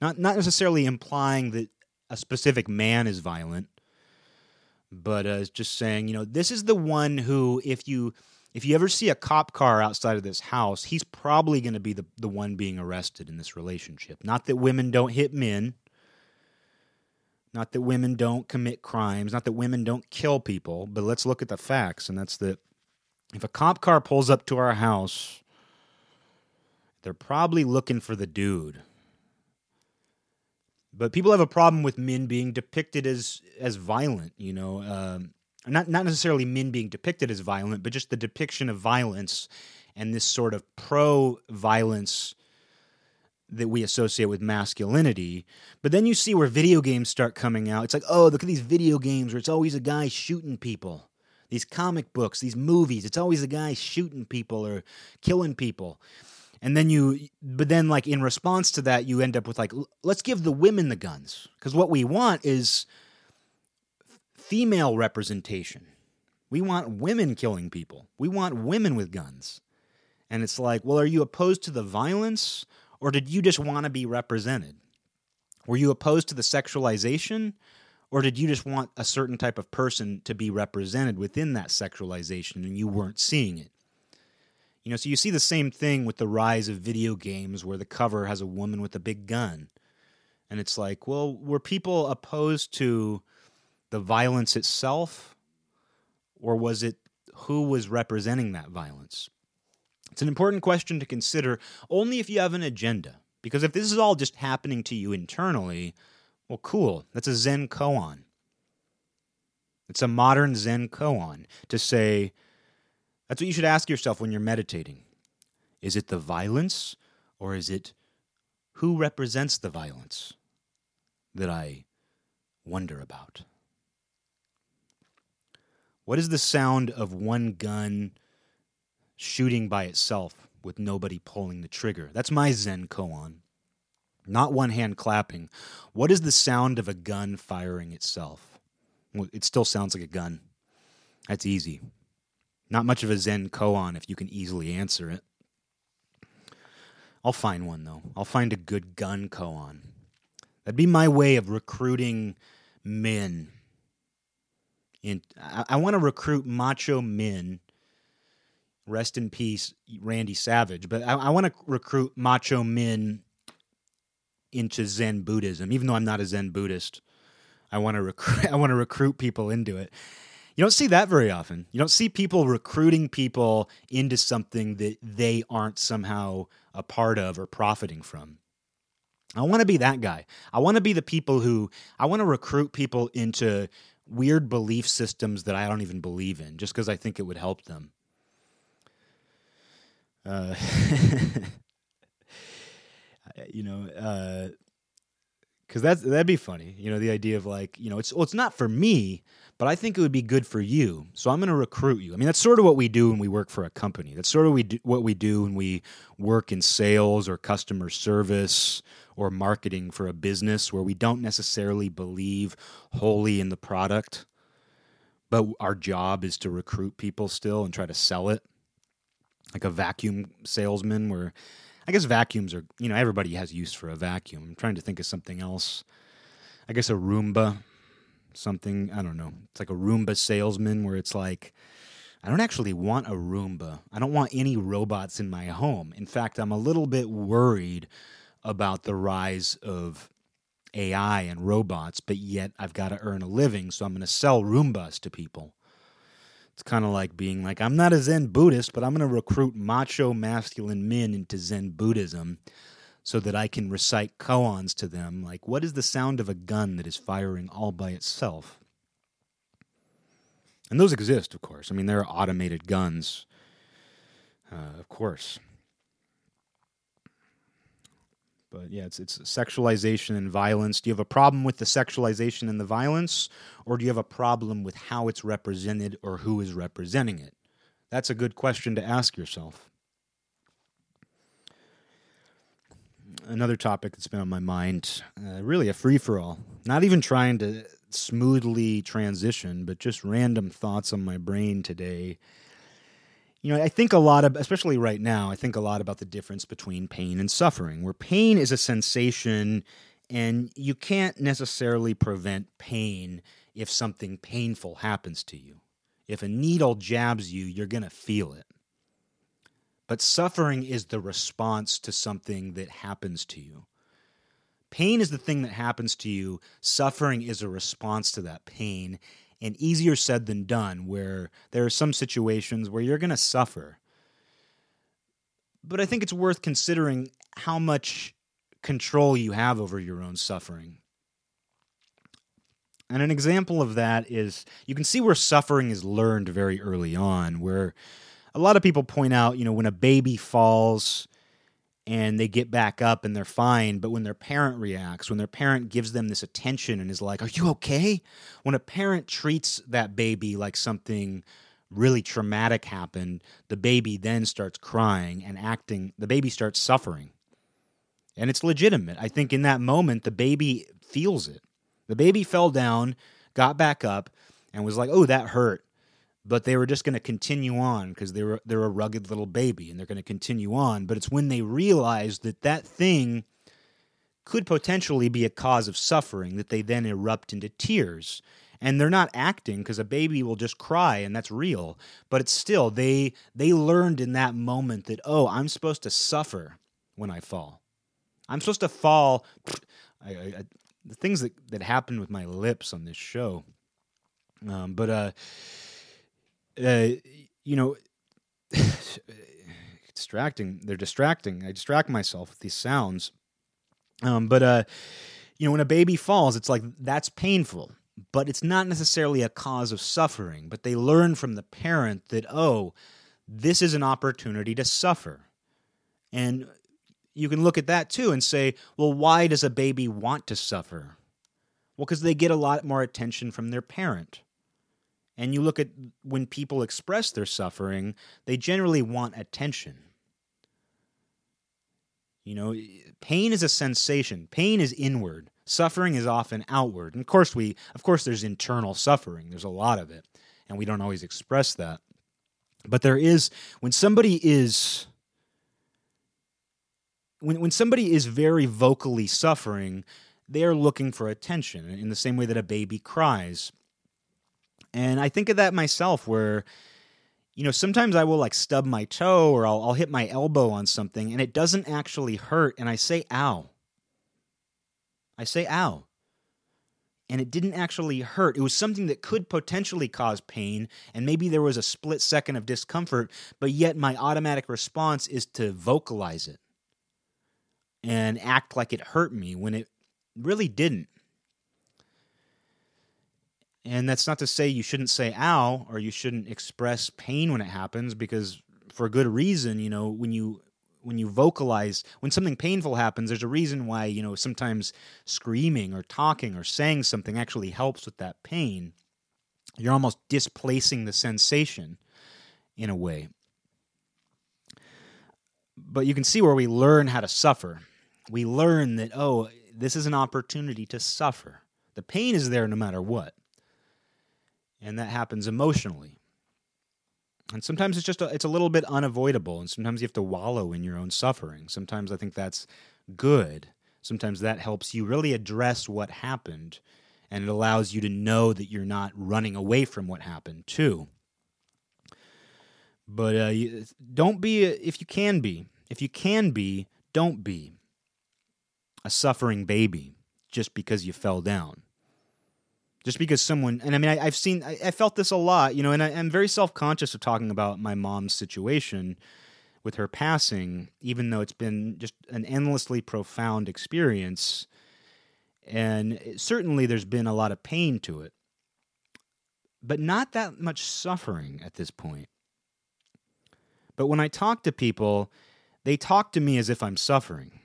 Not necessarily implying that a specific man is violent, but just saying, you know, this is the one who, if you ever see a cop car outside of this house, he's probably going to be the one being arrested in this relationship. Not that women don't hit men. Not that women don't commit crimes. Not that women don't kill people. But let's look at the facts, and that's that if a cop car pulls up to our house, they're probably looking for the dude. But people have a problem with men being depicted as violent, you know. Not necessarily men being depicted as violent, but just the depiction of violence and this sort of pro-violence that we associate with masculinity. But then you see where video games start coming out. It's like, oh, look at these video games where it's always a guy shooting people. These comic books, these movies, it's always a guy shooting people or killing people. And then but then in response to that, you end up with, like, let's give the women the guns. Because what we want is female representation. We want women killing people. We want women with guns. And it's like, well, are you opposed to the violence? Or did you just want to be represented? Were you opposed to the sexualization? Or did you just want a certain type of person to be represented within that sexualization and you weren't seeing it? You know, so you see the same thing with the rise of video games where the cover has a woman with a big gun. And it's like, well, were people opposed to the violence itself? Or was it who was representing that violence? It's an important question to consider only if you have an agenda. Because if this is all just happening to you internally, well, cool. That's a Zen koan. It's a modern Zen koan to say, that's what you should ask yourself when you're meditating. Is it the violence, or is it who represents the violence that I wonder about? What is the sound of one gun shooting by itself with nobody pulling the trigger? That's my Zen koan. Not one hand clapping. What is the sound of a gun firing itself? Well, it still sounds like a gun. That's easy. Not much of a Zen koan if you can easily answer it. I'll find one, though. I'll find a good gun koan. That'd be my way of recruiting men. And I want to recruit macho men. Rest in peace, Randy Savage. But I want to recruit macho men into Zen Buddhism. Even though I'm not a Zen Buddhist, I want to recruit people into it. You don't see that very often. You don't see people recruiting people into something that they aren't somehow a part of or profiting from. I want to be that guy. I want to be the people who, I want to recruit people into weird belief systems that I don't even believe in, just because I think it would help them. Because that'd be funny, the idea of it's not for me, but I think it would be good for you, so I'm going to recruit you. I mean, that's sort of what we do when we work for a company. That's sort of what we do when we work in sales or customer service or marketing for a business where we don't necessarily believe wholly in the product, but our job is to recruit people still and try to sell it, like a vacuum salesman where... I guess vacuums are, everybody has use for a vacuum. I'm trying to think of something else. I guess a Roomba, something, I don't know. It's like a Roomba salesman where it's like, I don't actually want a Roomba. I don't want any robots in my home. In fact, I'm a little bit worried about the rise of AI and robots, but yet I've got to earn a living, so I'm going to sell Roombas to people. It's kind of like being like, I'm not a Zen Buddhist, but I'm going to recruit macho masculine men into Zen Buddhism so that I can recite koans to them. Like, what is the sound of a gun that is firing all by itself? And those exist, of course. I mean, there are automated guns, of course. But yeah, it's sexualization and violence. Do you have a problem with the sexualization and the violence, or do you have a problem with how it's represented or who is representing it? That's a good question to ask yourself. Another topic that's been on my mind, really a free-for-all. Not even trying to smoothly transition, but just random thoughts on my brain today. I think a lot of, especially right now, I think a lot about the difference between pain and suffering, where pain is a sensation and you can't necessarily prevent pain if something painful happens to you. If a needle jabs you, you're going to feel it. But suffering is the response to something that happens to you. Pain is the thing that happens to you. Suffering is a response to that pain. And easier said than done, where there are some situations where you're going to suffer. But I think it's worth considering how much control you have over your own suffering. And an example of that is, you can see where suffering is learned very early on, where a lot of people point out, when a baby falls and they get back up and they're fine, but when their parent reacts, when their parent gives them this attention and is like, are you okay? When a parent treats that baby like something really traumatic happened, the baby then starts crying and acting, the baby starts suffering. And it's legitimate. I think in that moment, the baby feels it. The baby fell down, got back up, and was like, oh, that hurt. But they were just going to continue on because they're a rugged little baby and they're going to continue on. But it's when they realize that that thing could potentially be a cause of suffering that they then erupt into tears. And they're not acting, because a baby will just cry and that's real. But it's still, they learned in that moment that, oh, I'm supposed to suffer when I fall. I'm supposed to fall. The things that happen with my lips on this show. Distracting. They're distracting. I distract myself with these sounds. When a baby falls, it's like, that's painful, but it's not necessarily a cause of suffering. But they learn from the parent that, oh, this is an opportunity to suffer. And you can look at that too and say, well, why does a baby want to suffer? Well, because they get a lot more attention from their parent. And you look at when people express their suffering, they generally want attention. Pain is a sensation. Pain is inward. Suffering is often outward. And of course there's internal suffering. There's a lot of it. And we don't always express that. But there is, when somebody is very vocally suffering, they are looking for attention in the same way that a baby cries. And I think of that myself where, sometimes I will stub my toe or I'll hit my elbow on something and it doesn't actually hurt. And I say, ow. and it didn't actually hurt. It was something that could potentially cause pain, and maybe there was a split second of discomfort, but yet my automatic response is to vocalize it and act like it hurt me when it really didn't. And that's not to say you shouldn't say ow, or you shouldn't express pain when it happens, because for good reason, you know, when you vocalize, when something painful happens, there's a reason why, you know, sometimes screaming or talking or saying something actually helps with that pain. You're almost displacing the sensation in a way. But you can see where we learn how to suffer. We learn that, oh, this is an opportunity to suffer. The pain is there no matter what. And that happens emotionally. And sometimes it's just it's a little bit unavoidable, and sometimes you have to wallow in your own suffering. Sometimes I think that's good. Sometimes that helps you really address what happened, and it allows you to know that you're not running away from what happened, too. But don't be, if you can be, don't be a suffering baby just because you fell down. Just because someone, and I mean, I felt this a lot, you know, and I'm very self-conscious of talking about my mom's situation with her passing, even though it's been just an endlessly profound experience, and certainly there's been a lot of pain to it, but not that much suffering at this point. But when I talk to people, they talk to me as if I'm suffering,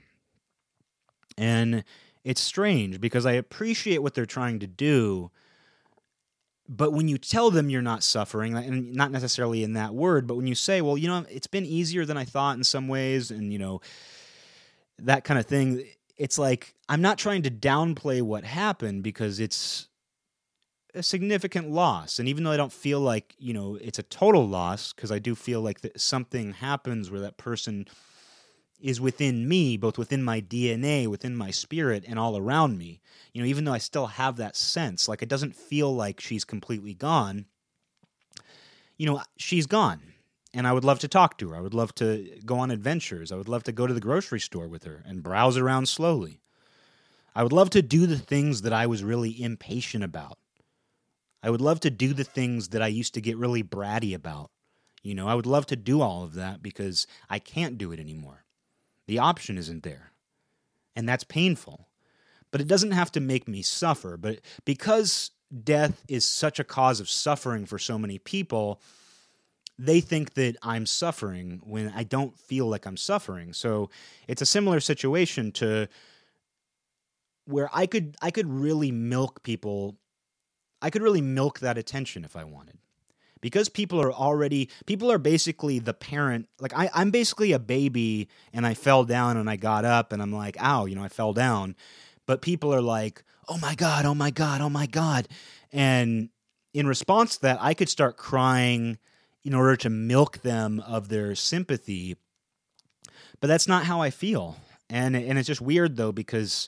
and it's strange because I appreciate what they're trying to do, but when you tell them you're not suffering, and not necessarily in that word, but when you say, well, you know, it's been easier than I thought in some ways, and, you know, that kind of thing, it's like I'm not trying to downplay what happened because it's a significant loss. And even though I don't feel like, you know, it's a total loss, because I do feel like something happens where that person is within me, both within my DNA, within my spirit, and all around me. You know, even though I still have that sense, like it doesn't feel like she's completely gone. You know, she's gone, and I would love to talk to her. I would love to go on adventures. I would love to go to the grocery store with her and browse around slowly. I would love to do the things that I was really impatient about. I would love to do the things that I used to get really bratty about. You know, I would love to do all of that because I can't do it anymore. The option isn't there, and that's painful, but it doesn't have to make me suffer. But because death is such a cause of suffering for so many people, they think that I'm suffering when I don't feel like I'm suffering. So it's a similar situation to where I could really milk people. I could really milk that attention if I wanted. Because people are basically the parent. Like, I'm basically a baby, and I fell down, and I got up, and I'm like, ow, you know, I fell down. But people are like, oh my God, oh my God, oh my God. And in response to that, I could start crying in order to milk them of their sympathy. But that's not how I feel. And it's just weird, though, because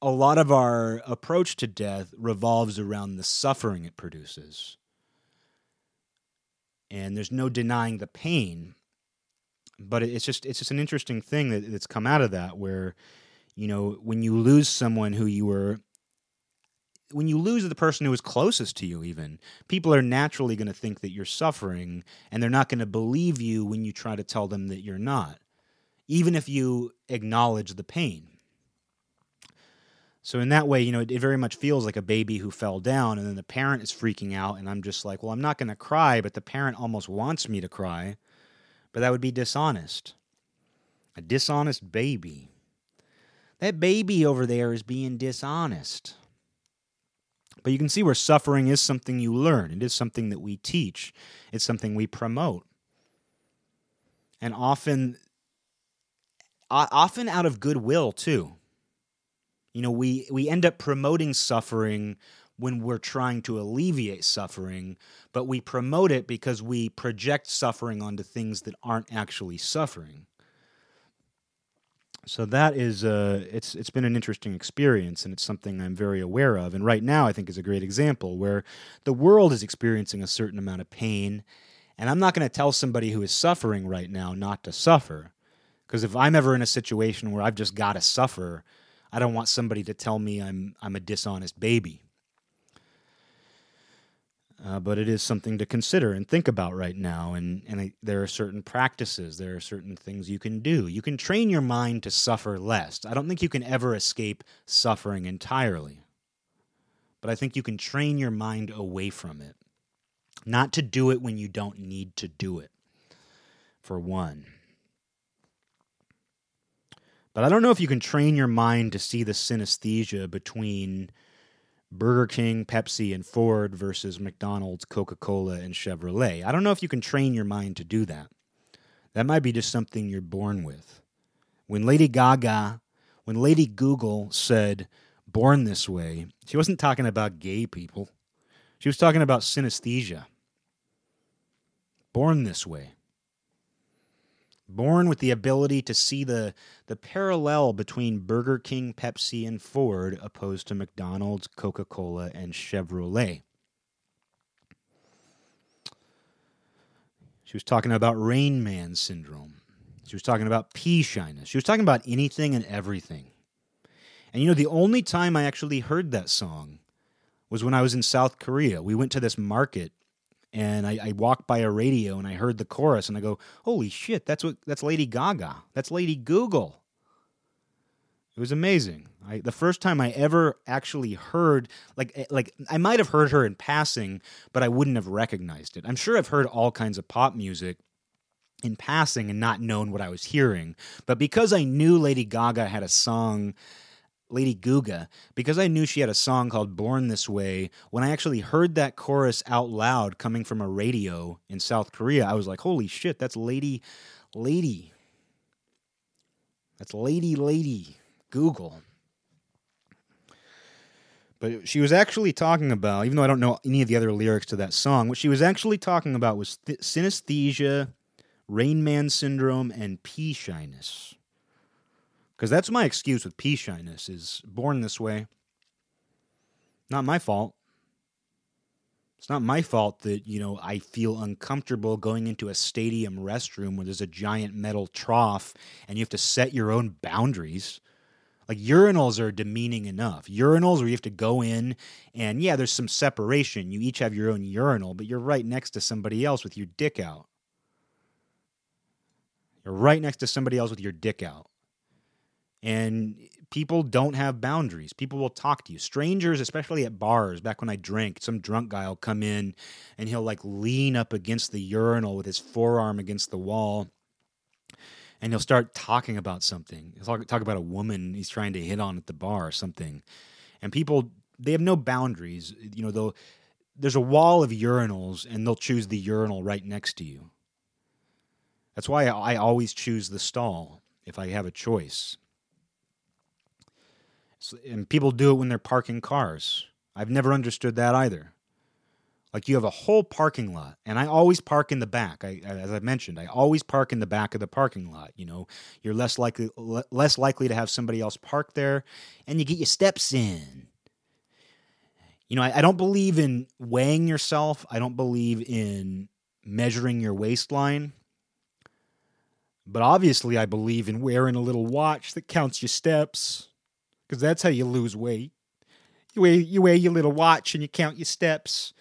a lot of our approach to death revolves around the suffering it produces. And there's no denying the pain, but it's just an interesting thing that's come out of that, where, you know, when you lose someone when you lose the person who was closest to you, even, people are naturally going to think that you're suffering, and they're not going to believe you when you try to tell them that you're not, even if you acknowledge the pain. So in that way, you know, it very much feels like a baby who fell down, and then the parent is freaking out, and I'm just like, well, I'm not going to cry, but the parent almost wants me to cry, but that would be dishonest. A dishonest baby. That baby over there is being dishonest. But you can see where suffering is something you learn. It is something that we teach. It's something we promote. And often out of goodwill, too. You know, we end up promoting suffering when we're trying to alleviate suffering, but we promote it because we project suffering onto things that aren't actually suffering. So that is, it's been an interesting experience, and it's something I'm very aware of. And right now I think is a great example where the world is experiencing a certain amount of pain, and I'm not going to tell somebody who is suffering right now not to suffer. Because if I'm ever in a situation where I've just got to suffer, I don't want somebody to tell me I'm a dishonest baby. But it is something to consider and think about right now. And there are certain practices. There are certain things you can do. You can train your mind to suffer less. I don't think you can ever escape suffering entirely. But I think you can train your mind away from it. Not to do it when you don't need to do it, for one. But I don't know if you can train your mind to see the synesthesia between Burger King, Pepsi, and Ford versus McDonald's, Coca-Cola, and Chevrolet. I don't know if you can train your mind to do that. That might be just something you're born with. When Lady Google said, born this way, she wasn't talking about gay people. She was talking about synesthesia. Born this way. Born with the ability to see the parallel between Burger King, Pepsi, and Ford opposed to McDonald's, Coca-Cola, and Chevrolet. She was talking about Rain Man syndrome. She was talking about pea shyness. She was talking about anything and everything. And you know, the only time I actually heard that song was when I was in South Korea. We went to this market. And I walked by a radio and I heard the chorus and I go, holy shit, that's Lady Gaga. That's Lady Google. It was amazing. The first time I ever actually heard, like I might have heard her in passing, but I wouldn't have recognized it. I'm sure I've heard all kinds of pop music in passing and not known what I was hearing. But because I knew Lady Gaga had a song, Lady Gaga, because I knew she had a song called Born This Way, when I actually heard that chorus out loud coming from a radio in South Korea, I was like, holy shit, that's Lady. That's Lady Google. But she was actually talking about, even though I don't know any of the other lyrics to that song, what she was actually talking about was synesthesia, Rain Man syndrome, and pea shyness. Because that's my excuse with pea shyness, is born this way. Not my fault. It's not my fault that, you know, I feel uncomfortable going into a stadium restroom where there's a giant metal trough and you have to set your own boundaries. Like, urinals are demeaning enough. Urinals where you have to go in and, yeah, there's some separation. You each have your own urinal, but you're right next to somebody else with your dick out. You're right next to somebody else with your dick out. And people don't have boundaries. People will talk to you. Strangers, especially at bars, back when I drank, some drunk guy will come in and he'll like lean up against the urinal with his forearm against the wall. And he'll start talking about something. He'll talk about a woman he's trying to hit on at the bar or something. And people, they have no boundaries. You know, there's a wall of urinals and they'll choose the urinal right next to you. That's why I always choose the stall if I have a choice. And people do it when they're parking cars. I've never understood that either. Like, you have a whole parking lot, and I always park in the back. As I mentioned, I always park in the back of the parking lot. You know, you're less likely to have somebody else park there, and you get your steps in. You know, I don't believe in weighing yourself. I don't believe in measuring your waistline. But obviously, I believe in wearing a little watch that counts your steps. Because that's how you lose weight. You wear your little watch and you count your steps.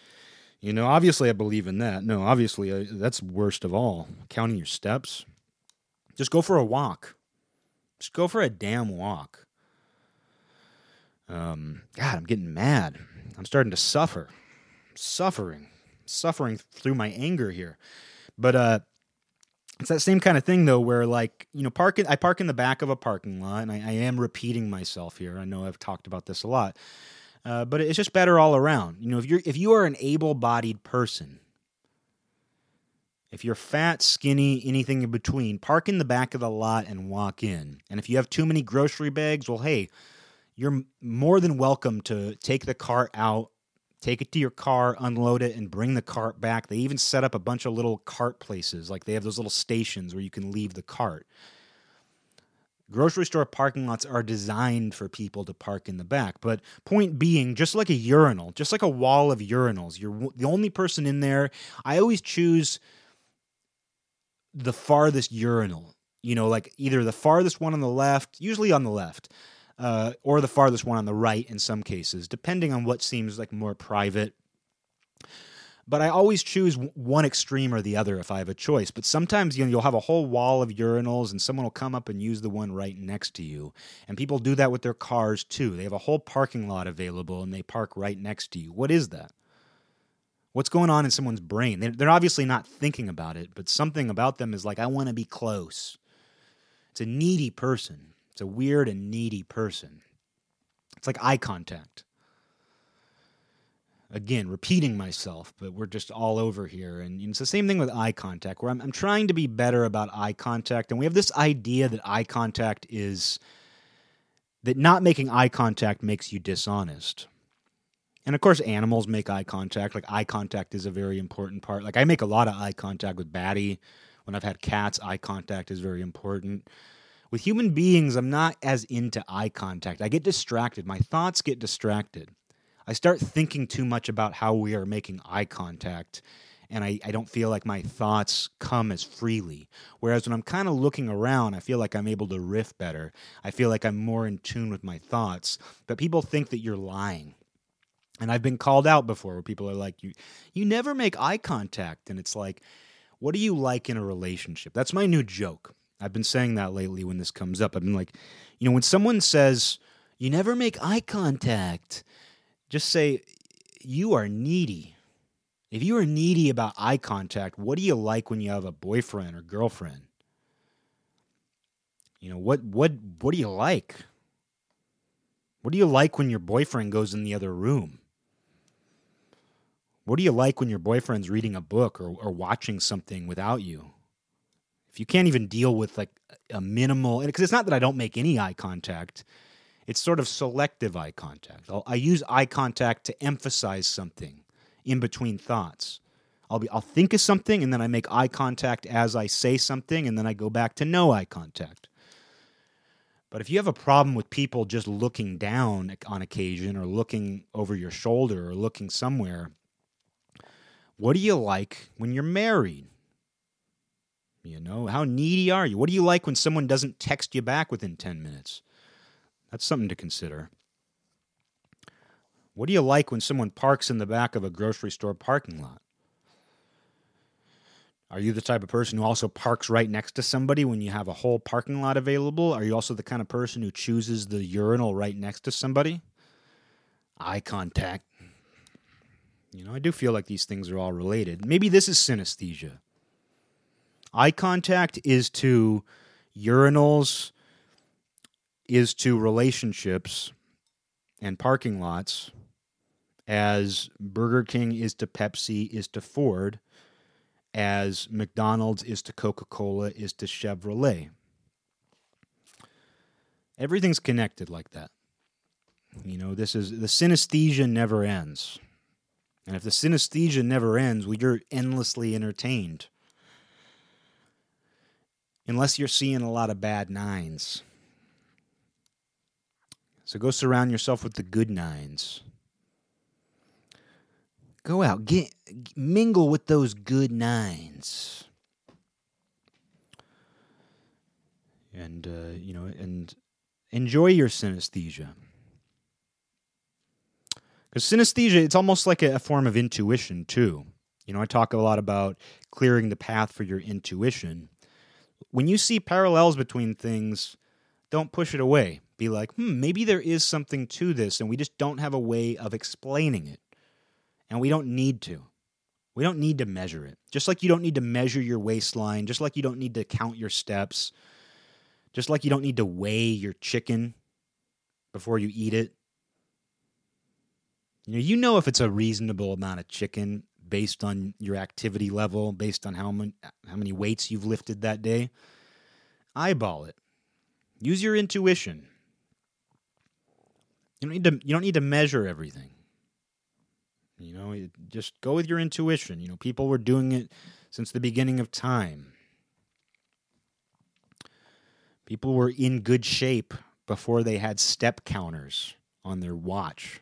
You know, obviously I believe in that. No, obviously that's worst of all, counting your steps. Just go for a walk. Just go for a damn walk. God, I'm getting mad. I'm starting to suffer. Suffering through my anger here. But, it's that same kind of thing, though, where, like, you know, I park in the back of a parking lot, and I am repeating myself here. I know I've talked about this a lot, but it's just better all around. You know, if you are an able-bodied person, if you're fat, skinny, anything in between, park in the back of the lot and walk in. And if you have too many grocery bags, well, hey, you're more than welcome to take the cart out. Take it to your car, unload it, and bring the cart back. They even set up a bunch of little cart places. Like, they have those little stations where you can leave the cart. Grocery store parking lots are designed for people to park in the back. But point being, just like a urinal, just like a wall of urinals, you're the only person in there. I always choose the farthest urinal. You know, like either the farthest one on the left, usually on the left. or the farthest one on the right in some cases, depending on what seems like more private. But I always choose one extreme or the other if I have a choice. But sometimes, you know, you'll have a whole wall of urinals and someone will come up and use the one right next to you. And people do that with their cars too. They have a whole parking lot available and they park right next to you. What is that? What's going on in someone's brain? They're obviously not thinking about it, but something about them is like, I want to be close. It's a needy person. It's a weird and needy person. It's like eye contact. Again, repeating myself, but we're just all over here. And it's the same thing with eye contact, where I'm trying to be better about eye contact. And we have this idea that eye contact is, that not making eye contact makes you dishonest. And of course, animals make eye contact. Like, eye contact is a very important part. Like, I make a lot of eye contact with Batty. When I've had cats, eye contact is very important. With human beings, I'm not as into eye contact. I get distracted. My thoughts get distracted. I start thinking too much about how we are making eye contact, and I don't feel like my thoughts come as freely. Whereas when I'm kind of looking around, I feel like I'm able to riff better. I feel like I'm more in tune with my thoughts. But people think that you're lying. And I've been called out before where people are like, you never make eye contact. And it's like, what do you like in a relationship? That's my new joke. I've been saying that lately when this comes up. I've been like, you know, when someone says, you never make eye contact, just say, you are needy. If you are needy about eye contact, what do you like when you have a boyfriend or girlfriend? You know, what do you like? What do you like when your boyfriend goes in the other room? What do you like when your boyfriend's reading a book or watching something without you? If you can't even deal with like a minimal, because it's not that I don't make any eye contact, it's sort of selective eye contact. I use eye contact to emphasize something in between thoughts. I'll think of something and then I make eye contact as I say something and then I go back to no eye contact. But if you have a problem with people just looking down on occasion or looking over your shoulder or looking somewhere, what do you like when you're married? You know, how needy are you? What do you like when someone doesn't text you back within 10 minutes? That's something to consider. What do you like when someone parks in the back of a grocery store parking lot? Are you the type of person who also parks right next to somebody when you have a whole parking lot available? Are you also the kind of person who chooses the urinal right next to somebody? Eye contact. You know, I do feel like these things are all related. Maybe this is synesthesia. Eye contact is to urinals, is to relationships and parking lots, as Burger King is to Pepsi, is to Ford, as McDonald's is to Coca-Cola, is to Chevrolet. Everything's connected like that. You know, this is, the synesthesia never ends. And if the synesthesia never ends, well, you're endlessly entertained. Unless you're seeing a lot of bad nines. So go surround yourself with the good nines. Go out, mingle with those good nines, and you know, and enjoy your synesthesia. Because synesthesia, it's almost like a form of intuition too. You know, I talk a lot about clearing the path for your intuition. When you see parallels between things, don't push it away. Be like, maybe there is something to this, and we just don't have a way of explaining it. And we don't need to. We don't need to measure it. Just like you don't need to measure your waistline, just like you don't need to count your steps, just like you don't need to weigh your chicken before you eat it. You know if it's a reasonable amount of chicken based on your activity level, based on how many weights you've lifted that day. Eyeball it. Use your intuition. You don't need to measure everything. You know, just go with your intuition. You know, people were doing it since the beginning of time. People were in good shape before they had step counters on their watch.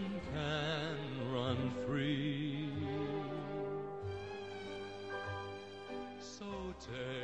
can run free. So take